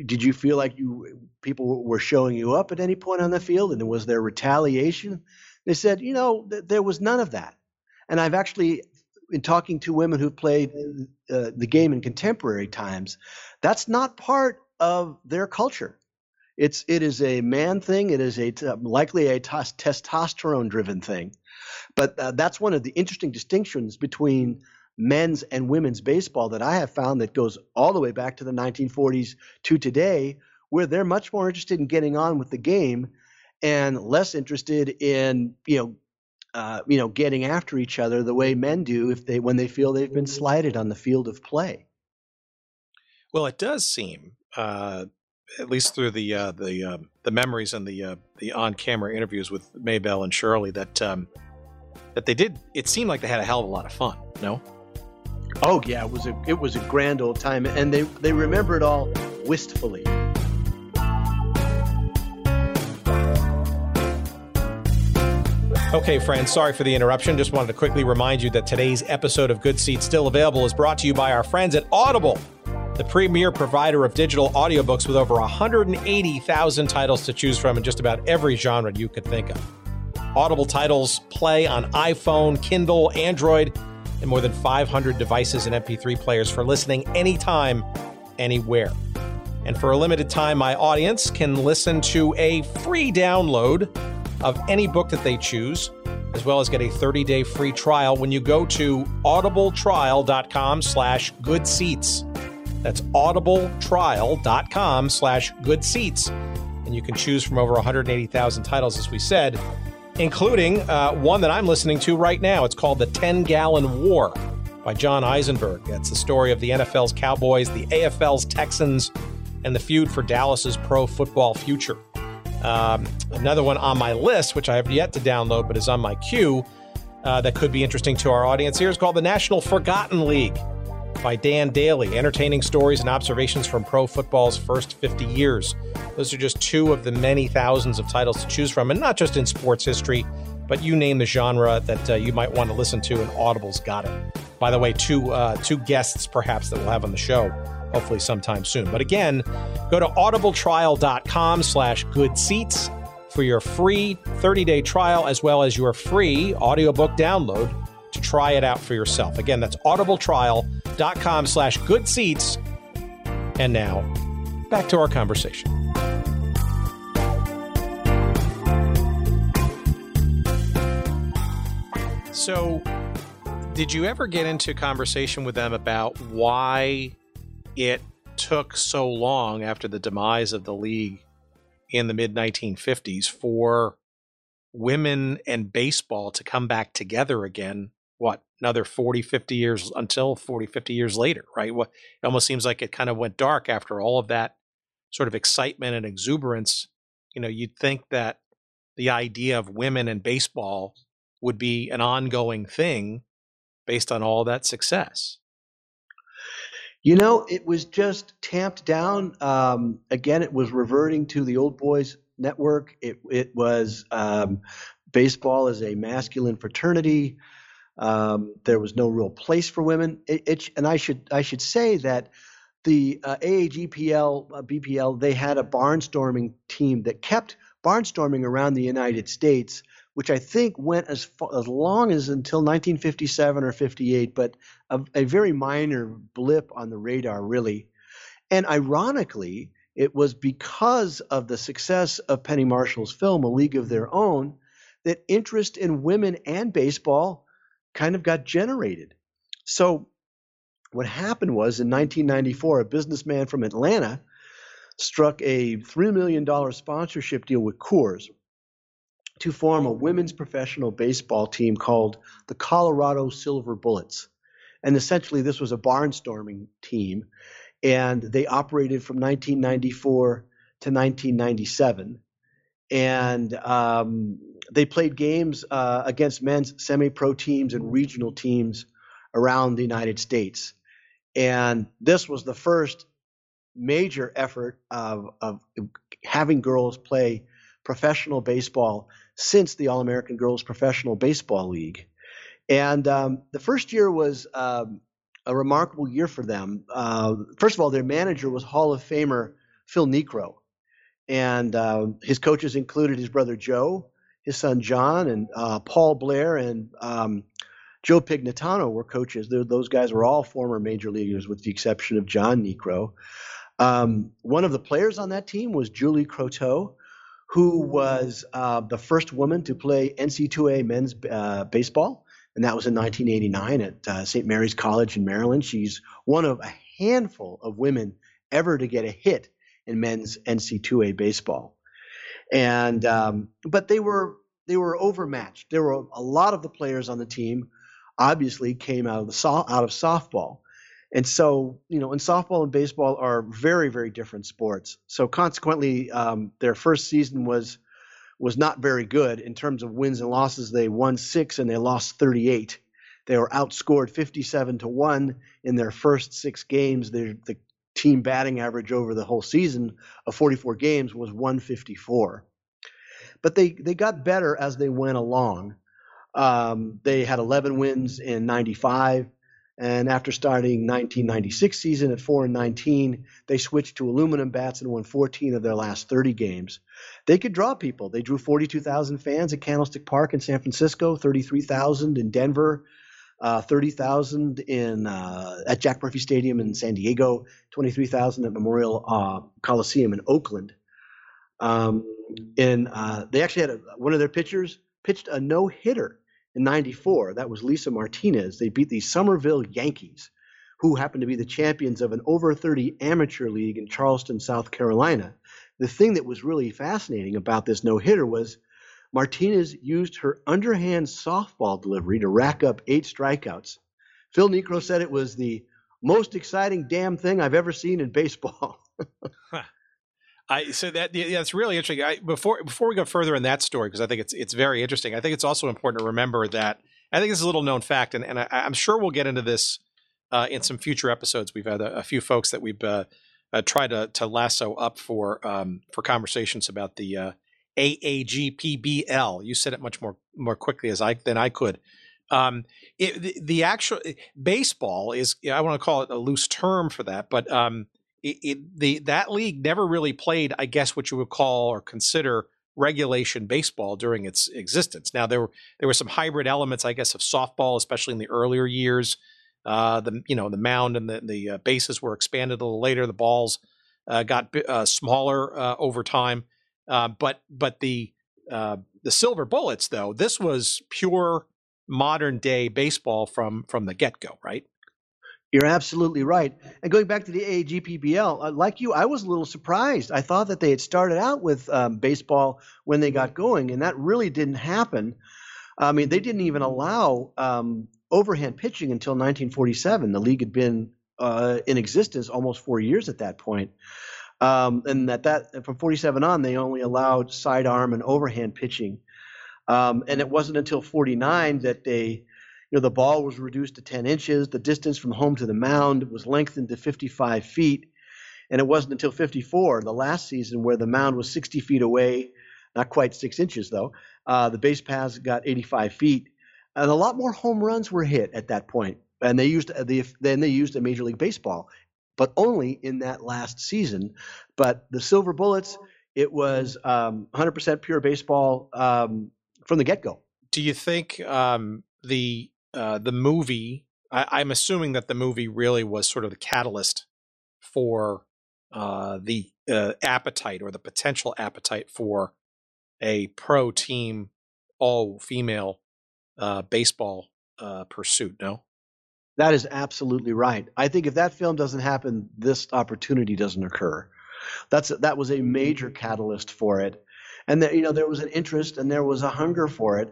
did you feel like you people were showing you up at any point on the field? And was there retaliation? They said, you know, th- there was none of that. And I've actually, in talking to women who played uh, the game in contemporary times, that's not part of their culture. It's it is a man thing. It is a t- likely a t- testosterone-driven thing. But uh, that's one of the interesting distinctions between men's and women's baseball that I have found that goes all the way back to the nineteen forties to today, where they're much more interested in getting on with the game and less interested in, you know, Uh, you know, getting after each other the way men do if they when they feel they've been slighted on the field of play. Well, it does seem, uh, at least through the uh, the uh, the memories and the uh, the on-camera interviews with Maybelle and Shirley, that um, that they did. It seemed like they had a hell of a lot of fun. No? Oh yeah, it was a it was a grand old time, and they they remember it all wistfully. Okay, friends, sorry for the interruption. Just wanted to quickly remind you that today's episode of Good Seats Still Available is brought to you by our friends at Audible, the premier provider of digital audiobooks with over one hundred eighty thousand titles to choose from in just about every genre you could think of. Audible titles play on iPhone, Kindle, Android, and more than five hundred devices and M P three players for listening anytime, anywhere. And for a limited time, my audience can listen to a free download of any book that they choose, as well as get a thirty-day free trial when you go to audibletrial.com slash good seats. That's audibletrial.com slash good seats. And you can choose from over one hundred eighty thousand titles, as we said, including uh, one that I'm listening to right now. It's called The ten-Gallon War by John Eisenberg. That's the story of the N F L's Cowboys, the A F L's Texans, and the feud for Dallas's pro football future. Um, another one on my list, which I have yet to download, but is on my queue, uh, that could be interesting to our audience here, is called The National Forgotten League by Dan Daly. Entertaining stories and observations from pro football's first fifty years. Those are just two of the many thousands of titles to choose from, and not just in sports history, but you name the genre that uh, you might want to listen to, and Audible's got it. By the way, two, uh, two guests, perhaps, that we'll have on the show, hopefully sometime soon. But again, go to audibletrial.com slash good seats for your free thirty-day trial, as well as your free audiobook download to try it out for yourself. Again, that's audibletrial.com slash good seats. And now, back to our conversation. So, did you ever get into conversation with them about why it took so long after the demise of the league in the mid nineteen fifties for women and baseball to come back together again, what, another forty, fifty years, until forty, fifty years later, right? What, it almost seems like it kind of went dark after all of that sort of excitement and exuberance. You know, you'd think that the idea of women and baseball would be an ongoing thing based on all that success. You know, it was just tamped down. Um, again, it was reverting to the old boys network. It, it was um, baseball as a masculine fraternity. Um, there was no real place for women. It, it, and I should I should say that the uh, A A G P L, uh, B P L, they had a barnstorming team that kept barnstorming around the United States, which I think went as far, as long as until nineteen fifty-seven or fifty-eight, but a, a very minor blip on the radar, really. And ironically, it was because of the success of Penny Marshall's film, A League of Their Own, that interest in women and baseball kind of got generated. So what happened was, in nineteen ninety-four, a businessman from Atlanta struck a three million dollars sponsorship deal with Coors to form a women's professional baseball team called the Colorado Silver Bullets. And essentially this was a barnstorming team, and they operated from nineteen ninety-four to nineteen ninety-seven. And um, they played games uh, against men's semi-pro teams and regional teams around the United States. And this was the first major effort of, of having girls play professional baseball since the All-American Girls Professional Baseball League. And um, the first year was um, a remarkable year for them. Uh, first of all, their manager was Hall of Famer Phil Necro. And uh, his coaches included his brother Joe, his son John, and uh, Paul Blair, and um, Joe Pignatano were coaches. They're, those guys were all former major leaguers with the exception of John Necro. Um, one of the players on that team was Julie Croteau, who was uh, the first woman to play N C double A men's uh, baseball, and that was in nineteen eighty-nine at uh, Saint Mary's College in Maryland. She's one of a handful of women ever to get a hit in men's N C double A baseball. And um, but they were they were overmatched. There were a lot of the players on the team, obviously, came out of the so- out of softball, and so you know, and softball and baseball are very, very different sports. So consequently, um, their first season was was not very good in terms of wins and losses. They won six and they lost thirty-eight. They were outscored fifty-seven to one in their first six games. Their the team batting average over the whole season of forty-four games was one fifty-four. But they they got better as they went along. Um, they had eleven wins in ninety-five, and after starting nineteen ninety-six season at four and nineteen, they switched to aluminum bats and won fourteen of their last thirty games. They could draw people. They drew forty-two thousand fans at Candlestick Park in San Francisco, thirty-three thousand in Denver, uh, thirty thousand in uh, at Jack Murphy Stadium in San Diego, twenty-three thousand at Memorial uh, Coliseum in Oakland. Um, and uh, they actually had a, one of their pitchers pitched a no-hitter in ninety-four. That was Lisa Martinez. They beat the Somerville Yankees, who happened to be the champions of an over thirty amateur league in Charleston, South Carolina. The thing that was really fascinating about this no-hitter was Martinez used her underhand softball delivery to rack up eight strikeouts. Phil Niekro said it was the most exciting damn thing I've ever seen in baseball. Huh. I, so that yeah, that's really interesting. I, before before we go further in that story, because I think it's it's very interesting. I think it's also important to remember that I think it's a little known fact, and and I, I'm sure we'll get into this uh, in some future episodes. We've had a, a few folks that we've uh, uh, tried to to lasso up for um, for conversations about the uh, A A G P B L. You said it much more more quickly as I than I could. Um, it, the, the actual baseball is, I want to call it a loose term for that, but. Um, It, it, the that league never really played, I guess, what you would call or consider regulation baseball during its existence. Now there were there were some hybrid elements, I guess, of softball, especially in the earlier years. Uh, the you know the mound and the the uh, bases were expanded a little later. The balls uh, got uh, smaller uh, over time. Uh, but but the uh, the Silver Bullets, though, this was pure modern day baseball from from the get go, right? You're absolutely right. And going back to the A A G P B L, uh, like you, I was a little surprised. I thought that they had started out with um, baseball when they got going, and that really didn't happen. I mean, they didn't even allow um, overhand pitching until nineteen forty-seven. The league had been uh, in existence almost four years at that point. Um, and at that, from forty-seven on, they only allowed sidearm and overhand pitching. Um, and it wasn't until forty-nine that they – You know, the ball was reduced to ten inches. The distance from home to the mound was lengthened to fifty-five feet. And it wasn't until fifty-four, the last season, where the mound was sixty feet away, not quite six inches, though. Uh, the base paths got eighty-five feet. And a lot more home runs were hit at that point. And they used the, then they used a Major League Baseball, but only in that last season. But the Silver Bullets, it was um, one hundred percent pure baseball um, from the get-go. Do you think um, the Uh, the movie, I, I'm assuming that the movie really was sort of the catalyst for uh, the uh, appetite or the potential appetite for a pro team, all female uh, baseball uh, pursuit, no? That is absolutely right. I think if that film doesn't happen, this opportunity doesn't occur. That's That was a major catalyst for it. And that, you know, there was an interest and there was a hunger for it.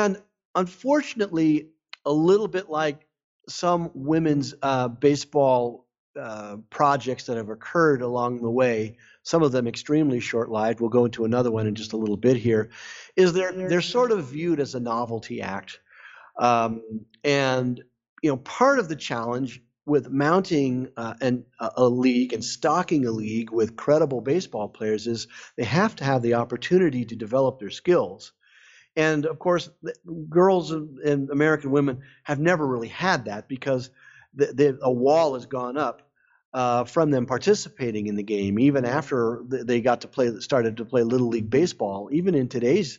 And unfortunately, a little bit like some women's uh, baseball uh, projects that have occurred along the way, some of them extremely short-lived. We'll go into another one in just a little bit here. Is they're they're sort of viewed as a novelty act, um, and you know part of the challenge with mounting uh, an, a league and stocking a league with credible baseball players is they have to have the opportunity to develop their skills. And, of course, girls and American women have never really had that because the, the, a wall has gone up uh, from them participating in the game, even after they got to play, started to play Little League Baseball. Even in today's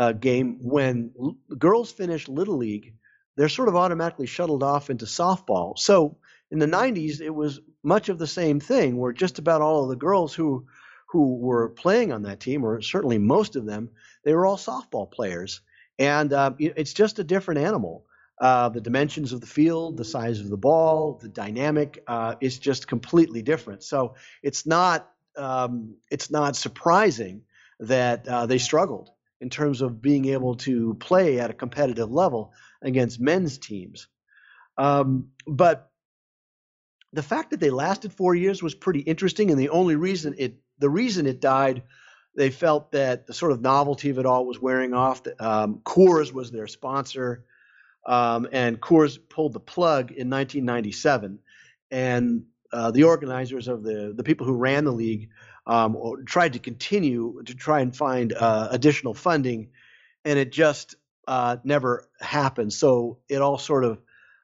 uh, game, when l- girls finish Little League, they're sort of automatically shuttled off into softball. So in the nineties, it was much of the same thing where just about all of the girls who – who were playing on that team, or certainly most of them, they were all softball players. And uh, it's just a different animal. Uh, the dimensions of the field, the size of the ball, the dynamic uh, is just completely different. So it's not um, it's not surprising that uh, they struggled in terms of being able to play at a competitive level against men's teams. Um, but the fact that they lasted four years was pretty interesting, and the only reason it The reason it died, they felt that the sort of novelty of it all was wearing off. Um, Coors was their sponsor, um, and Coors pulled the plug in nineteen ninety-seven. And uh, the organizers of the the people who ran the league um, tried to continue to try and find uh, additional funding, and it just uh, never happened. So it all sort of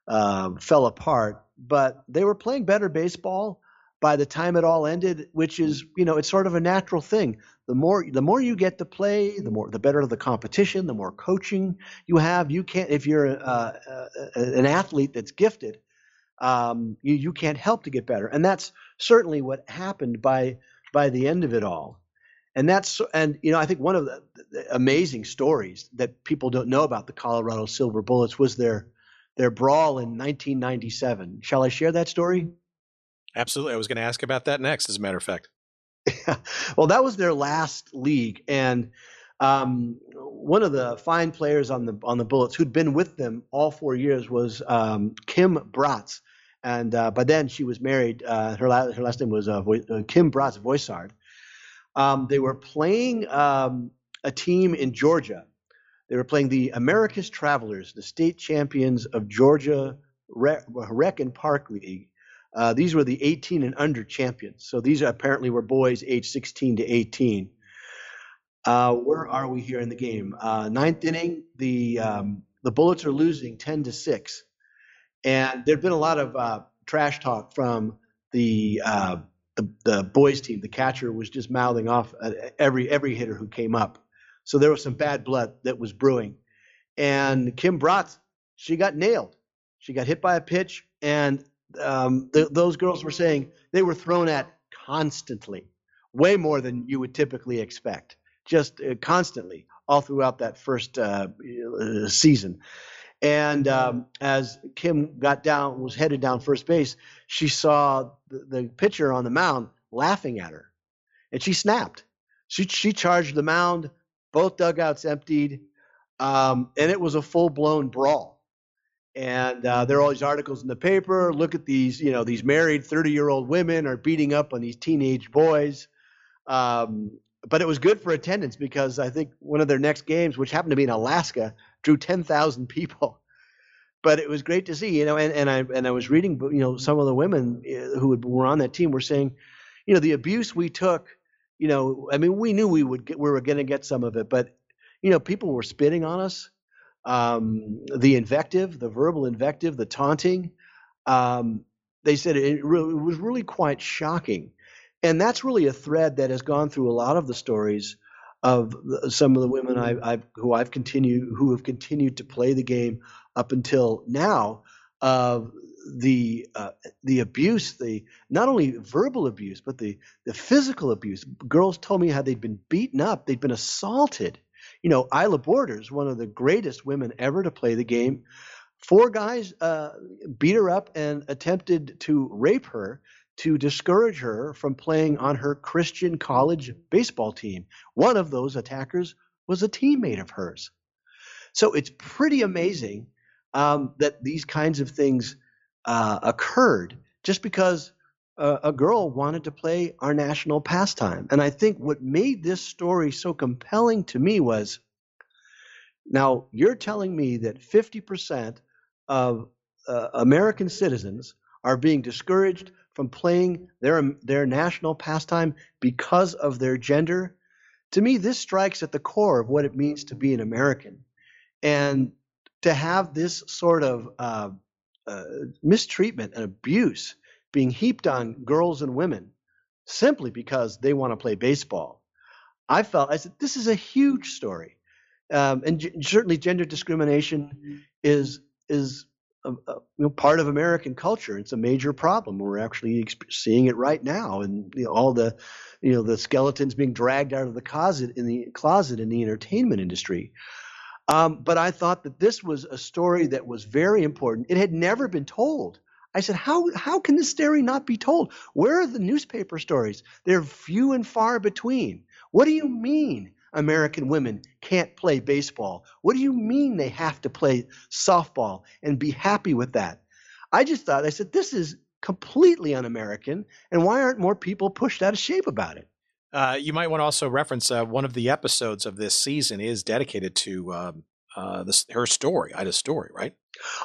um, fell apart. But they were playing better baseball by the time it all ended, which is, you know, it's sort of a natural thing. The more the more you get to play, the more the better the competition, the more coaching you have. You can't, if you're uh, uh, an athlete that's gifted, um, you you can't help to get better. And that's certainly what happened by by the end of it all. And that's and you know, I think one of the, the amazing stories that people don't know about the Colorado Silver Bullets was their their brawl in nineteen ninety-seven. Shall I share that story? Absolutely. I was going to ask about that next, as a matter of fact. Well, that was their last league. And um, one of the fine players on the on the Bullets who'd been with them all four years was um, Kim Braatz. And uh, by then she was married. Uh, her, la- her last name was uh, Vo- uh, Kim Braatz-Voisard. Um, they were playing um, a team in Georgia. They were playing the America's Travelers, the state champions of Georgia Re- Rec and Park League. Uh, these were the eighteen and under champions. So these apparently were boys aged sixteen to eighteen. Uh, where are we here in the game? Uh, ninth inning, the um, the Bullets are losing ten to six. And there'd been a lot of uh, trash talk from the, uh, the the boys team. The catcher was just mouthing off at every every hitter who came up. So there was some bad blood that was brewing. And Kim Braatz, she got nailed. She got hit by a pitch, and Um, th- those girls were saying they were thrown at constantly, way more than you would typically expect, just uh, constantly all throughout that first uh, season. And um, as Kim got down, was headed down first base, she saw the, the pitcher on the mound laughing at her, and she snapped. She she charged the mound, both dugouts emptied, um, and it was a full-blown brawl. And uh, there are all these articles in the paper. Look at these, you know, these married thirty-year-old women are beating up on these teenage boys. Um, but it was good for attendance, because I think one of their next games, which happened to be in Alaska, drew ten thousand people. But it was great to see, you know. And, and I and I was reading, you know, some of the women who were on that team were saying, you know, the abuse we took, you know, I mean, we knew we would get, we were going to get some of it, but you know, people were spitting on us. Um, the invective, the verbal invective, the taunting, um, they said it, really, it was really quite shocking. And that's really a thread that has gone through a lot of the stories of the, some of the women I've, I've, who I've continued, who have continued to play the game up until now, of the, uh, the abuse, the, not only verbal abuse, but the, the physical abuse. Girls told me how they'd been beaten up. They'd been assaulted. You know, Isla Borders, one of the greatest women ever to play the game, four guys uh, beat her up and attempted to rape her to discourage her from playing on her Christian college baseball team. One of those attackers was a teammate of hers. So it's pretty amazing um, that these kinds of things uh, occurred just because uh, a girl wanted to play our national pastime. And I think what made this story so compelling to me was, now you're telling me that fifty percent of uh, American citizens are being discouraged from playing their, their national pastime because of their gender. To me, this strikes at the core of what it means to be an American. And to have this sort of uh, uh, mistreatment and abuse being heaped on girls and women simply because they want to play baseball. I felt, I said, this is a huge story. Um, and g- certainly gender discrimination is is a, a, you know, part of American culture. It's a major problem. We're actually exp- seeing it right now. And you know, all the, you know, the skeletons being dragged out of the closet in the closet in the entertainment industry. Um, but I thought that this was a story that was very important. It had never been told. I said, how how can this story not be told? Where are the newspaper stories? They're few and far between. What do you mean American women can't play baseball? What do you mean they have to play softball and be happy with that? I just thought, I said, this is completely un-American, and why aren't more people pushed out of shape about it? Uh, you might want to also reference uh, one of the episodes of this season is dedicated to um, uh, this, her story, Ida's story, right?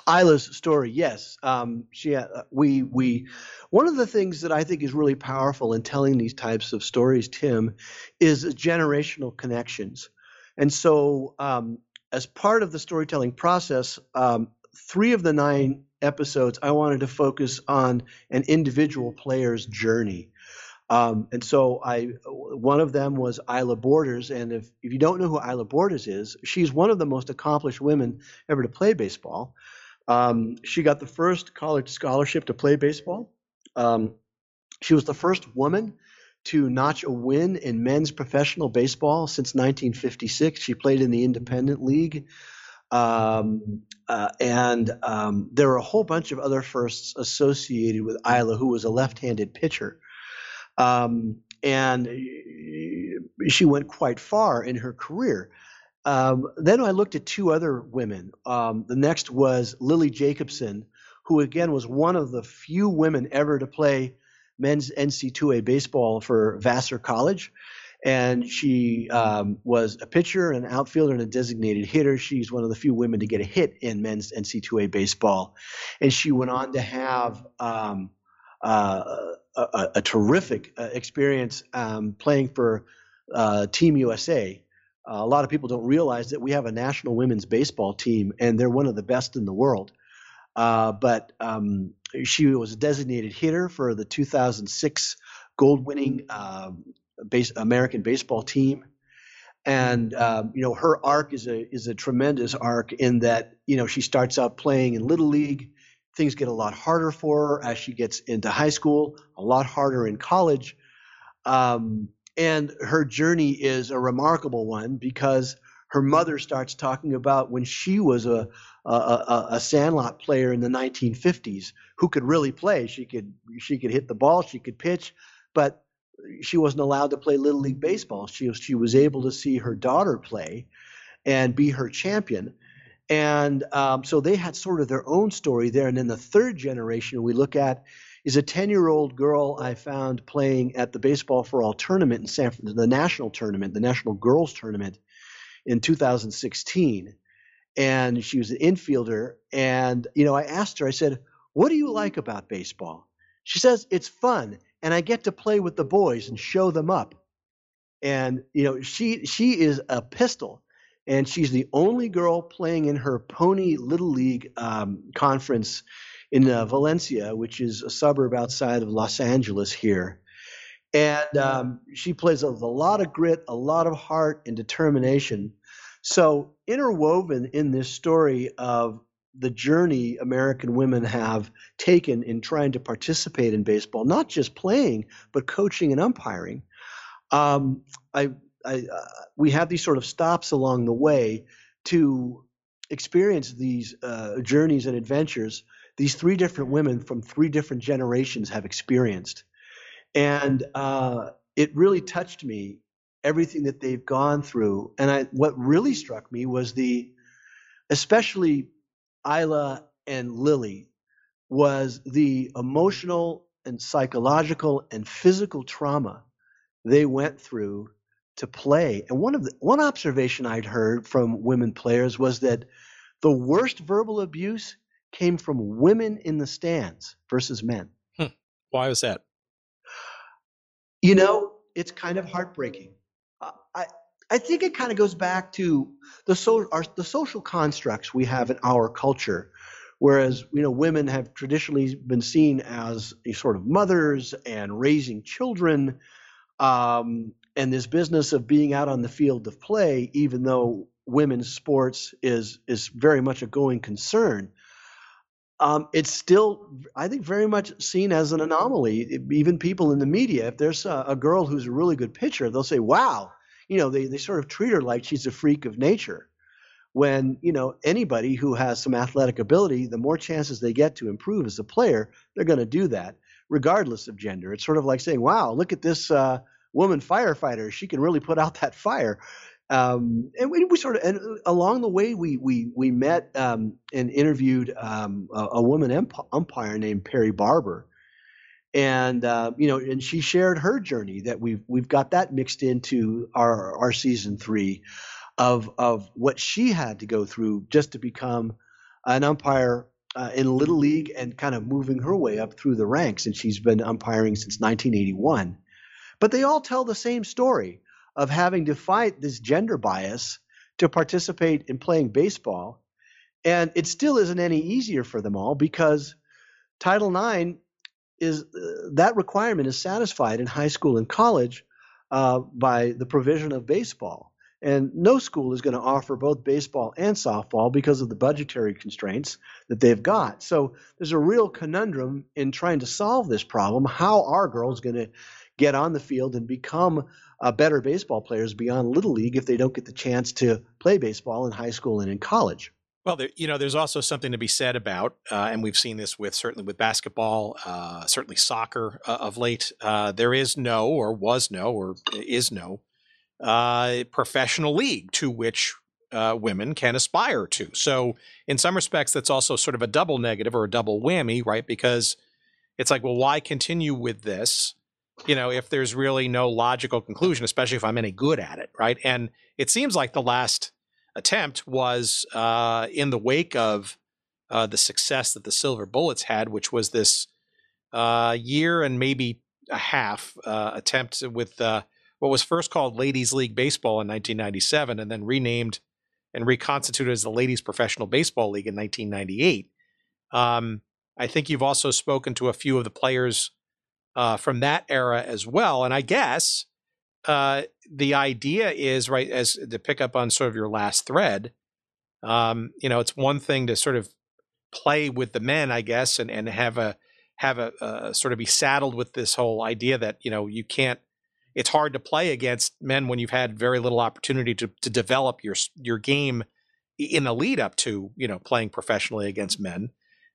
Isla's story, yes. Um, she, uh, we, we. One of the things that I think is really powerful in telling these types of stories, Tim, is generational connections. And so um, as part of the storytelling process, um, three of the nine episodes, I wanted to focus on an individual player's journey. Um, and so I, one of them was Isla Borders. And if, if you don't know who Isla Borders is, she's one of the most accomplished women ever to play baseball. Um, she got the first college scholarship to play baseball. Um, she was the first woman to notch a win in men's professional baseball since nineteen fifty-six. She played in the Independent League. Um, uh, and um, there were a whole bunch of other firsts associated with Isla, who was a left-handed pitcher. Um, and she went quite far in her career. Um, then I looked at two other women. Um, the next was Lily Jacobson, who again was one of the few women ever to play men's N C double A baseball for Vassar College. And she um, was a pitcher, an outfielder, and a designated hitter. She's one of the few women to get a hit in men's N C double A baseball. And she went on to have um, uh, A, a terrific uh, experience um, playing for uh, Team U S A. Uh, a lot of people don't realize that we have a national women's baseball team, and they're one of the best in the world. Uh, but um, she was a designated hitter for the two thousand six gold-winning uh, base, American baseball team. And uh, you know, her arc is a is a tremendous arc in that, you know, she starts out playing in Little League. Things get a lot harder for her as she gets into high school, a lot harder in college. Um, and her journey is a remarkable one because her mother starts talking about when she was a, a, a, a sandlot player in the nineteen fifties who could really play. She could, she could hit the ball, she could pitch, but she wasn't allowed to play Little League baseball. She was, she was able to see her daughter play and be her champion. And um, so they had sort of their own story there. And then the third generation we look at is a ten-year-old girl I found playing at the Baseball for All tournament in San Francisco, the national tournament, the National Girls Tournament in two thousand sixteen. And she was an infielder. And, you know, I asked her, I said, what do you like about baseball? She says, it's fun. And I get to play with the boys and show them up. And, you know, she she is a pistol. And she's the only girl playing in her Pony Little League um, conference in uh, Valencia, which is a suburb outside of Los Angeles here. And um, she plays with a lot of grit, a lot of heart and determination. So interwoven in this story of the journey American women have taken in trying to participate in baseball, not just playing, but coaching and umpiring, um, I I, uh, we have these sort of stops along the way to experience these uh, journeys and adventures these three different women from three different generations have experienced. And uh, it really touched me, everything that they've gone through. And I, what really struck me was the, especially Isla and Lily, was the emotional and psychological and physical trauma they went through to play. And one of the, one observation I'd heard from women players was that the worst verbal abuse came from women in the stands versus men. Hmm. Why was that? You know, it's kind of heartbreaking. Uh, I I think it kind of goes back to the so our, the social constructs we have in our culture, whereas, you know, women have traditionally been seen as a sort of mothers and raising children. Um, And this business of being out on the field of play, even though women's sports is is very much a going concern, um, it's still, I think, very much seen as an anomaly. It, even people in the media, if there's a, a girl who's a really good pitcher, they'll say, wow, you know, they, they sort of treat her like she's a freak of nature. When, you know, anybody who has some athletic ability, the more chances they get to improve as a player, they're going to do that, regardless of gender. It's sort of like saying, wow, look at this uh, – woman firefighter, she can really put out that fire. Um, and we, we sort of, and along the way, we we we met um, and interviewed um, a, a woman ump- umpire named Perry Barber, and uh, you know, and she shared her journey that we've we've got that mixed into our our season three, of of what she had to go through just to become an umpire uh, in Little League and kind of moving her way up through the ranks, and she's been umpiring since nineteen eighty-one. But they all tell the same story of having to fight this gender bias to participate in playing baseball. And it still isn't any easier for them all, because Title nine is uh, that requirement is satisfied in high school and college uh, by the provision of baseball. And no school is going to offer both baseball and softball because of the budgetary constraints that they've got. So there's a real conundrum in trying to solve this problem. How are girls going to get on the field and become uh, better baseball players beyond Little League if they don't get the chance to play baseball in high school and in college? Well, there, you know, there's also something to be said about, uh, and we've seen this with certainly with basketball, uh, certainly soccer uh, of late. Uh, there is no, or was no, or is no uh, professional league to which uh, women can aspire to. So, in some respects, that's also sort of a double negative or a double whammy, right? Because it's like, well, why continue with this? You know, if there's really no logical conclusion, especially if I'm any good at it, right? And it seems like the last attempt was uh, in the wake of uh, the success that the Silver Bullets had, which was this uh, year and maybe a half uh, attempt with uh, what was first called Ladies League Baseball in nineteen ninety-seven and then renamed and reconstituted as the Ladies Professional Baseball League in nineteen ninety-eight. Um, I think you've also spoken to a few of the players uh, from that era as well. And I guess Uh, the idea is, right, as to pick up on sort of your last thread, um, you know, it's one thing to sort of play with the men, I guess, and, and have a, have a, uh, sort of be saddled with this whole idea that, you know, you can't, it's hard to play against men when you've had very little opportunity to, to develop your, your game in the lead up to, you know, playing professionally against men.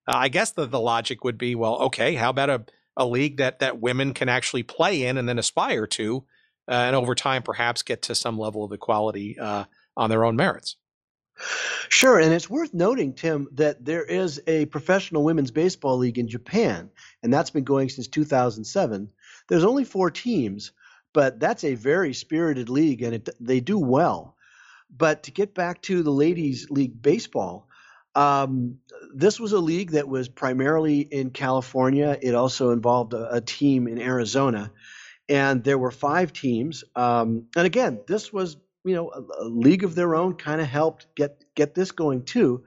Uh, I guess the, the logic would be, well, okay, how about a, a league that, that women can actually play in and then aspire to, Uh, and over time, perhaps get to some level of equality uh, on their own merits. Sure. And it's worth noting, Tim, that there is a professional women's baseball league in Japan, and that's been going since two thousand seven. There's only four teams, but that's a very spirited league, and it, they do well. But to get back to the Ladies League Baseball, um, this was a league that was primarily in California. It also involved a, a team in Arizona. And there were five teams. Um, and again, this was, you know, a, a league of their own kind of helped get, get this going too.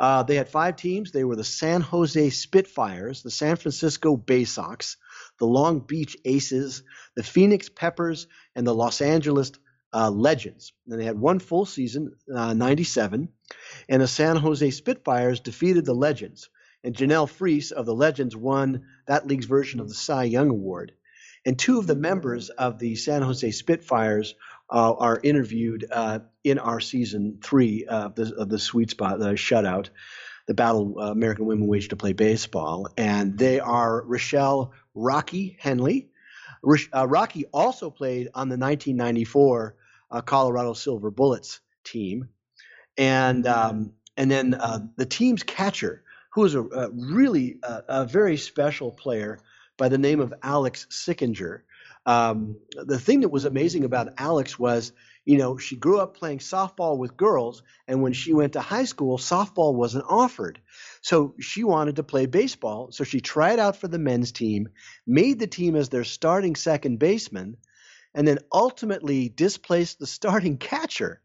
Uh, they had five teams. They were the San Jose Spitfires, the San Francisco Bay Sox, the Long Beach Aces, the Phoenix Peppers, and the Los Angeles uh, Legends. And they had one full season, uh, ninety-seven, and the San Jose Spitfires defeated the Legends. And Janelle Freese of the Legends won that league's version of the Cy Young Award. And two of the members of the San Jose Spitfires uh, are interviewed uh, in our season three uh, of, the, of the Sweet Spot, the Shutout, the battle uh, American women waged to play baseball. And they are Rochelle Rocky Henley. Rich, uh, Rocky also played on the nineteen ninety-four uh, Colorado Silver Bullets team. And, um, and then uh, the team's catcher, who is a, a really uh, a very special player, by the name of Alex Sickinger. Um, the thing that was amazing about Alex was, you know, she grew up playing softball with girls, and when she went to high school, softball wasn't offered. So she wanted to play baseball, so she tried out for the men's team, made the team as their starting second baseman, and then ultimately displaced the starting catcher.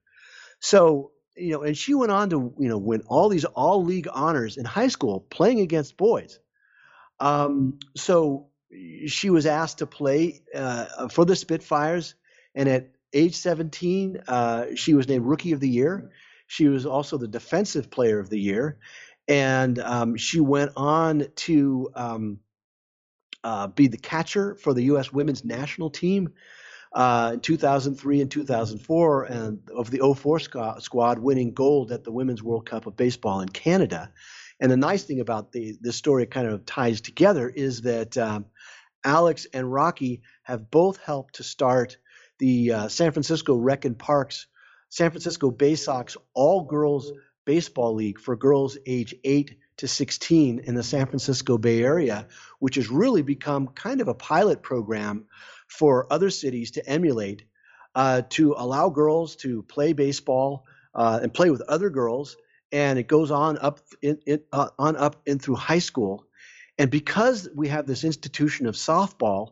So, you know, and she went on to, you know, win all these all-league honors in high school playing against boys. Um, so she was asked to play uh, for the Spitfires, and at age seventeen, uh, she was named Rookie of the Year. She was also the Defensive Player of the Year, and um, she went on to um, uh, be the catcher for the U S Women's National Team uh, in two thousand three and two thousand four, and of the oh four squ- squad, winning gold at the Women's World Cup of Baseball in Canada. And the nice thing about the this story kind of ties together is that um, Alex and Rocky have both helped to start the uh, San Francisco Wrecking Park's San Francisco Bay Sox All-Girls Baseball League for girls age eight to sixteen in the San Francisco Bay Area, which has really become kind of a pilot program for other cities to emulate, uh, to allow girls to play baseball uh, and play with other girls. And it goes on up in, in, uh, on up in through high school. And because we have this institution of softball,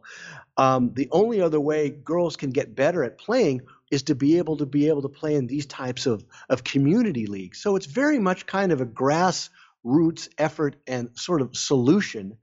um, the only other way girls can get better at playing is to be able to be able to play in these types of, of community leagues. So it's very much kind of a grassroots effort and sort of solution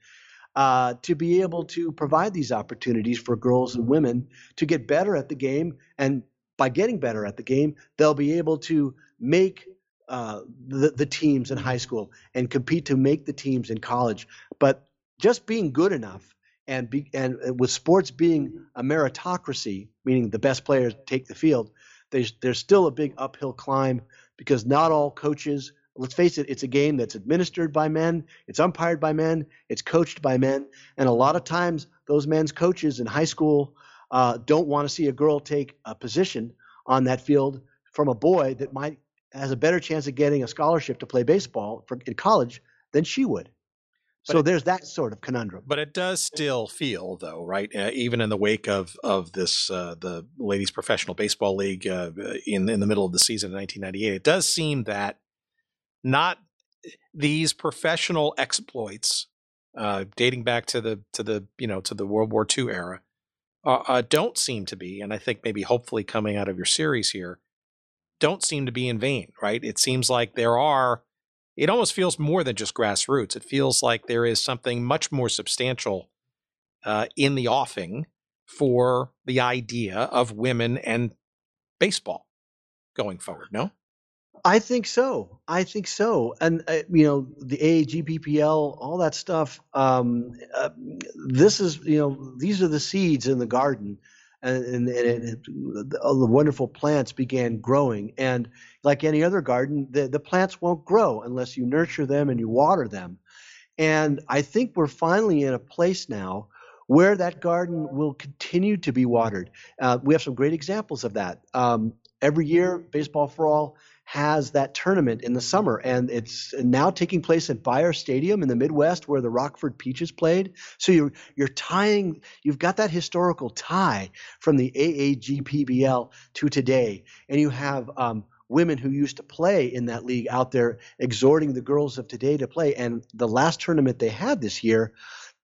uh, to be able to provide these opportunities for girls and women to get better at the game. And by getting better at the game, they'll be able to make uh, the, the teams in high school and compete to make the teams in college. But just being good enough and be, and with sports being a meritocracy, meaning the best players take the field, there's, there's still a big uphill climb because not all coaches, let's face it, it's a game that's administered by men, it's umpired by men, it's coached by men. And a lot of times those men's coaches in high school uh, don't want to see a girl take a position on that field from a boy that might has a better chance of getting a scholarship to play baseball for, in college than she would. But so it, there's that sort of conundrum. But it does still feel, though, right, uh, even in the wake of of this, uh, the Ladies Professional Baseball League uh, in, in the middle of the season in nineteen ninety-eight, it does seem that not these professional exploits uh, dating back to the, to the, you know, to the World War Two era uh, uh, don't seem to be, and I think maybe hopefully coming out of your series here, don't seem to be in vain, right? It seems like there are It almost feels more than just grassroots. It feels like there is something much more substantial uh, in the offing for the idea of women and baseball going forward, no? I think so. I think so. And, uh, you know, the A A G P P L, all that stuff, um, uh, this is, you know, these are the seeds in the garden. And, and, and it, all the wonderful plants began growing. And like any other garden, the, the plants won't grow unless you nurture them and you water them. And I think we're finally in a place now where that garden will continue to be watered. Uh, we have some great examples of that. Um, every year, Baseball for All has that tournament in the summer, and it's now taking place at Buyer Stadium in the Midwest where the Rockford Peaches played. So you're, you're tying, you've got that historical tie from the A A G P B L to today. And you have um, women who used to play in that league out there exhorting the girls of today to play. And the last tournament they had this year,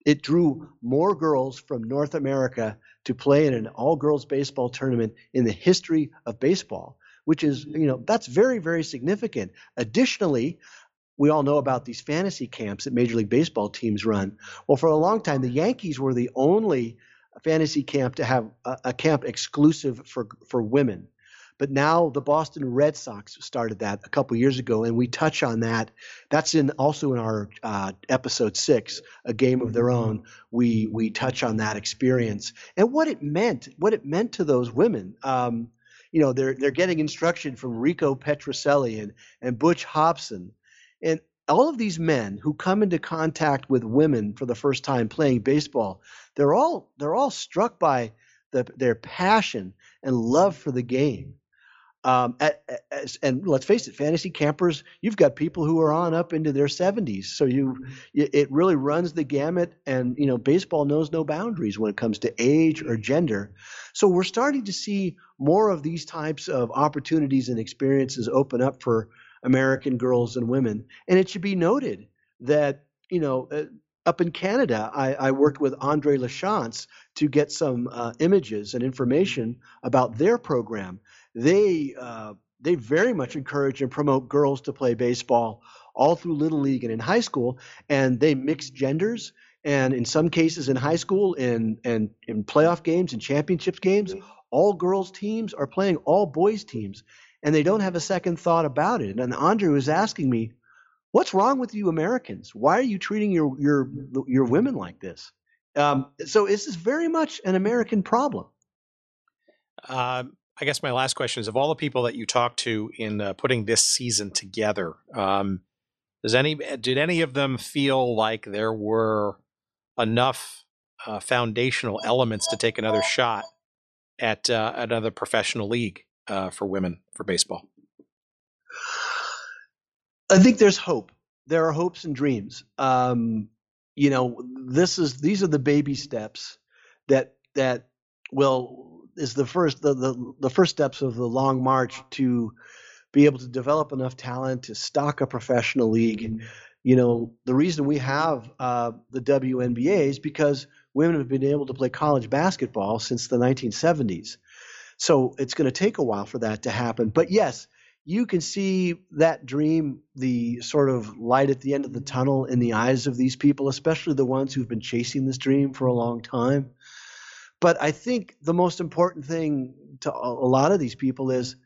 it drew more girls from North America to play in an all-girls baseball tournament in the history of baseball, which is, you know, that's very, very significant. Additionally, we all know about these fantasy camps that Major League Baseball teams run. Well, for a long time, the Yankees were the only fantasy camp to have a, a camp exclusive for, for women. But now the Boston Red Sox started that a couple years ago, and we touch on that. That's in also in our uh, episode six, A Game of Their Own. We we touch on that experience and what it meant, what it meant to those women. Um, You know, they're they're getting instruction from Rico Petroselli and, and Butch Hobson. And all of these men who come into contact with women for the first time playing baseball, they're all they're all struck by the, their passion and love for the game. Um, at, at, and let's face it, fantasy campers, you've got people who are on up into their seventies. So you, it really runs the gamut, and, you know, baseball knows no boundaries when it comes to age or gender. So we're starting to see more of these types of opportunities and experiences open up for American girls and women. And it should be noted that, you know, uh, up in Canada, I, I worked with Andre Lachance to get some uh, images and information about their program. They uh, they very much encourage and promote girls to play baseball all through Little League and in high school, and they mix genders. And in some cases in high school and in, in, in playoff games and championship games, all girls teams are playing all boys teams, and they don't have a second thought about it. And Andre was asking me, what's wrong with you Americans? Why are you treating your your your women like this? Um, so this is very much an American problem. Um. I guess my last question is, of all the people that you talked to in uh, putting this season together, um, does any did any of them feel like there were enough uh, foundational elements to take another shot at uh, another professional league uh, for women for baseball? I think there's hope. There are hopes and dreams. Um, you know, this is these are the baby steps that that will. Is the first the, the the first steps of the long march to be able to develop enough talent to stock a professional league. And, you know, the reason we have uh, the W N B A is because women have been able to play college basketball since the nineteen seventies. So it's going to take a while for that to happen. But yes, you can see that dream, the sort of light at the end of the tunnel in the eyes of these people, especially the ones who've been chasing this dream for a long time. But I think the most important thing to a lot of these people is,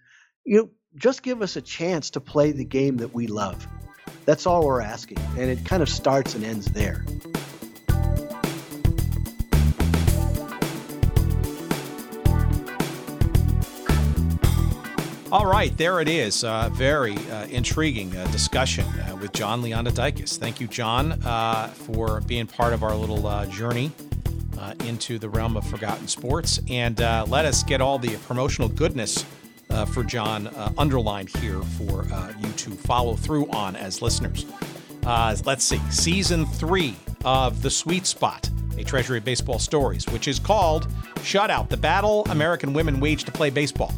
you know, just give us a chance to play the game that we love. That's all we're asking. And it kind of starts and ends there. All right, there it is. Uh, very uh, intriguing uh, discussion uh, with John Leontidakis. Thank you, John, uh, for being part of our little uh, journey uh, into the realm of forgotten sports. And uh, let us get all the promotional goodness uh, for John uh, underlined here for uh, you to follow through on as listeners. Uh, let's see. Season three of The Sweet Spot, a treasury of baseball stories, which is called Shutout, the battle American women waged to play baseball.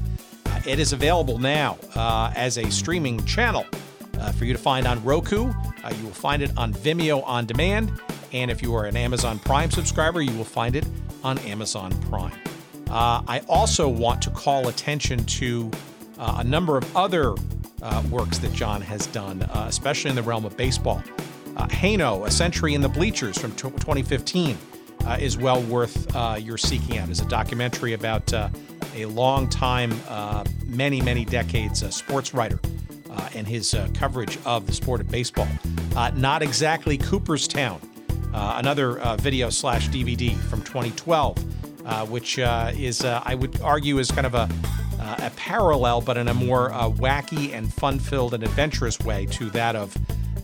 It is available now uh, as a streaming channel uh, for you to find on Roku. Uh, you will find it on Vimeo On Demand. And if you are an Amazon Prime subscriber, you will find it on Amazon Prime. Uh, I also want to call attention to uh, a number of other uh, works that John has done, uh, especially in the realm of baseball. Uh, Hano, A Century in the Bleachers from twenty fifteen, uh, is well worth uh, your seeking out. It's a documentary about Uh, a long time, uh, many, many decades uh, sports writer uh, and his uh, coverage of the sport of baseball. Uh, Not Exactly Cooperstown, uh, another uh, video slash D V D from twenty twelve, uh, which uh, is, uh, I would argue, is kind of a, uh, a parallel, but in a more uh, wacky and fun-filled and adventurous way to that of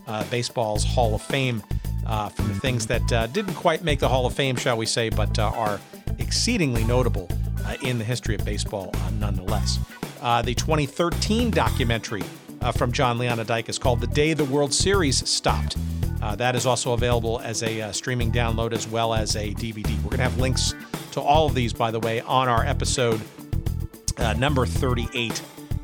uh, baseball's Hall of Fame, uh, from the things that uh, didn't quite make the Hall of Fame, shall we say, but uh, are exceedingly notable Uh, in the history of baseball, uh, nonetheless. Uh, the twenty thirteen documentary uh, from John Leontidakis called The Day the World Series Stopped. Uh, that is also available as a uh, streaming download as well as a D V D. We're going to have links to all of these, by the way, on our episode uh, number thirty-eight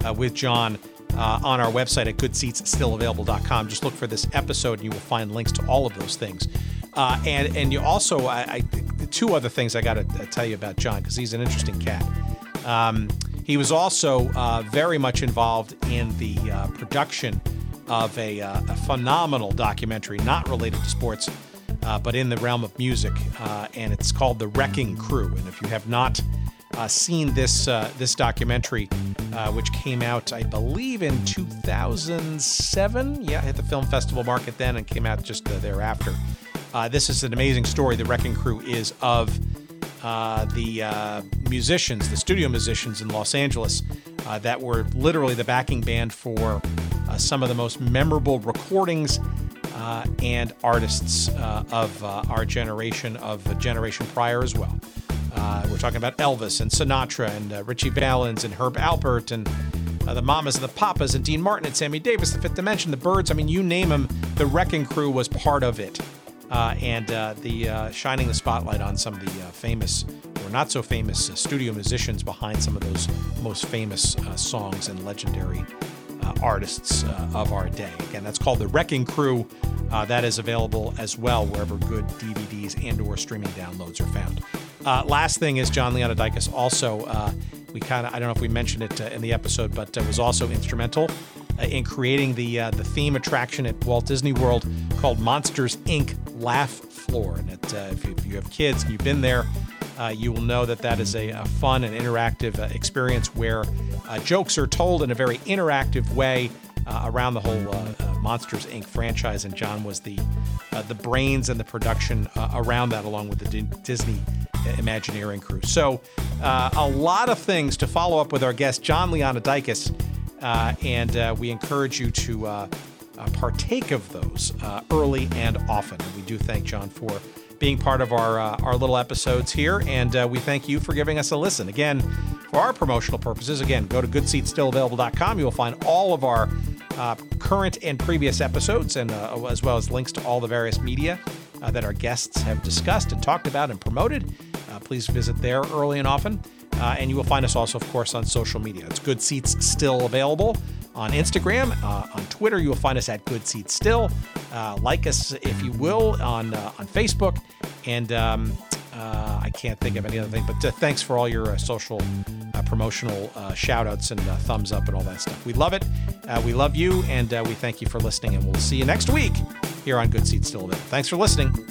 uh, with John uh, on our website at good seats still available dot com. Just look for this episode and you will find links to all of those things. Uh, and, and you also, I, I two other things I got to tell you about John, because he's an interesting cat. Um, he was also uh, very much involved in the uh, production of a, uh, a phenomenal documentary, not related to sports, uh, but in the realm of music, uh, and it's called The Wrecking Crew. And if you have not uh, seen this uh, this documentary, uh, which came out, I believe, in two thousand seven, yeah, hit the film festival market then and came out just uh, thereafter. Uh, this is an amazing story. The Wrecking Crew is of uh, the uh, musicians, the studio musicians in Los Angeles uh, that were literally the backing band for uh, some of the most memorable recordings uh, and artists uh, of uh, our generation, of a generation prior as well. Uh, we're talking about Elvis and Sinatra and uh, Richie Valens and Herb Alpert and Uh, the Mamas and the Papas and Dean Martin and Sammy Davis, the Fifth Dimension, the Byrds. I mean, you name them, the Wrecking Crew was part of it. Uh, and uh, the uh, shining the spotlight on some of the uh, famous or not so famous uh, studio musicians behind some of those most famous uh, songs and legendary uh, artists uh, of our day. Again, that's called The Wrecking Crew. Uh, that is available as well wherever good D V Ds and or streaming downloads are found. Uh, last thing is John Leontidakis also uh, We kind of, I don't know if we mentioned it uh, in the episode, but uh, was also instrumental uh, in creating the uh, the theme attraction at Walt Disney World called Monsters, Incorporated. Laugh Floor. And it, uh, if, you, if you have kids and you've been there, uh, you will know that that is a, a fun and interactive uh, experience where uh, jokes are told in a very interactive way uh, around the whole uh, uh, Monsters, Incorporated franchise. And John was the, uh, the brains and the production uh, around that, along with the D- Disney Imagineering crew. So uh, a lot of things to follow up with our guest, John Leontidakis, uh, and uh, we encourage you to uh, uh, partake of those uh, early and often. And we do thank John for being part of our, uh, our little episodes here, and uh, we thank you for giving us a listen. Again, for our promotional purposes, again, go to good seats still available dot com. You'll find all of our uh, current and previous episodes, and uh, as well as links to all the various media Uh, that our guests have discussed and talked about and promoted. Uh, please visit there early and often. Uh, and you will find us also, of course, on social media. It's Good Seats Still Available on Instagram. Uh, on Twitter, you will find us at Good Seats Still. Uh, like us, if you will, on uh, on Facebook. And um, uh, I can't think of any other thing, but uh, thanks for all your uh, social uh, promotional uh, shout outs and uh, thumbs up and all that stuff. We love it. Uh, we love you. And uh, we thank you for listening, and we'll see you next week here on Good Seats Still Available. Thanks for listening.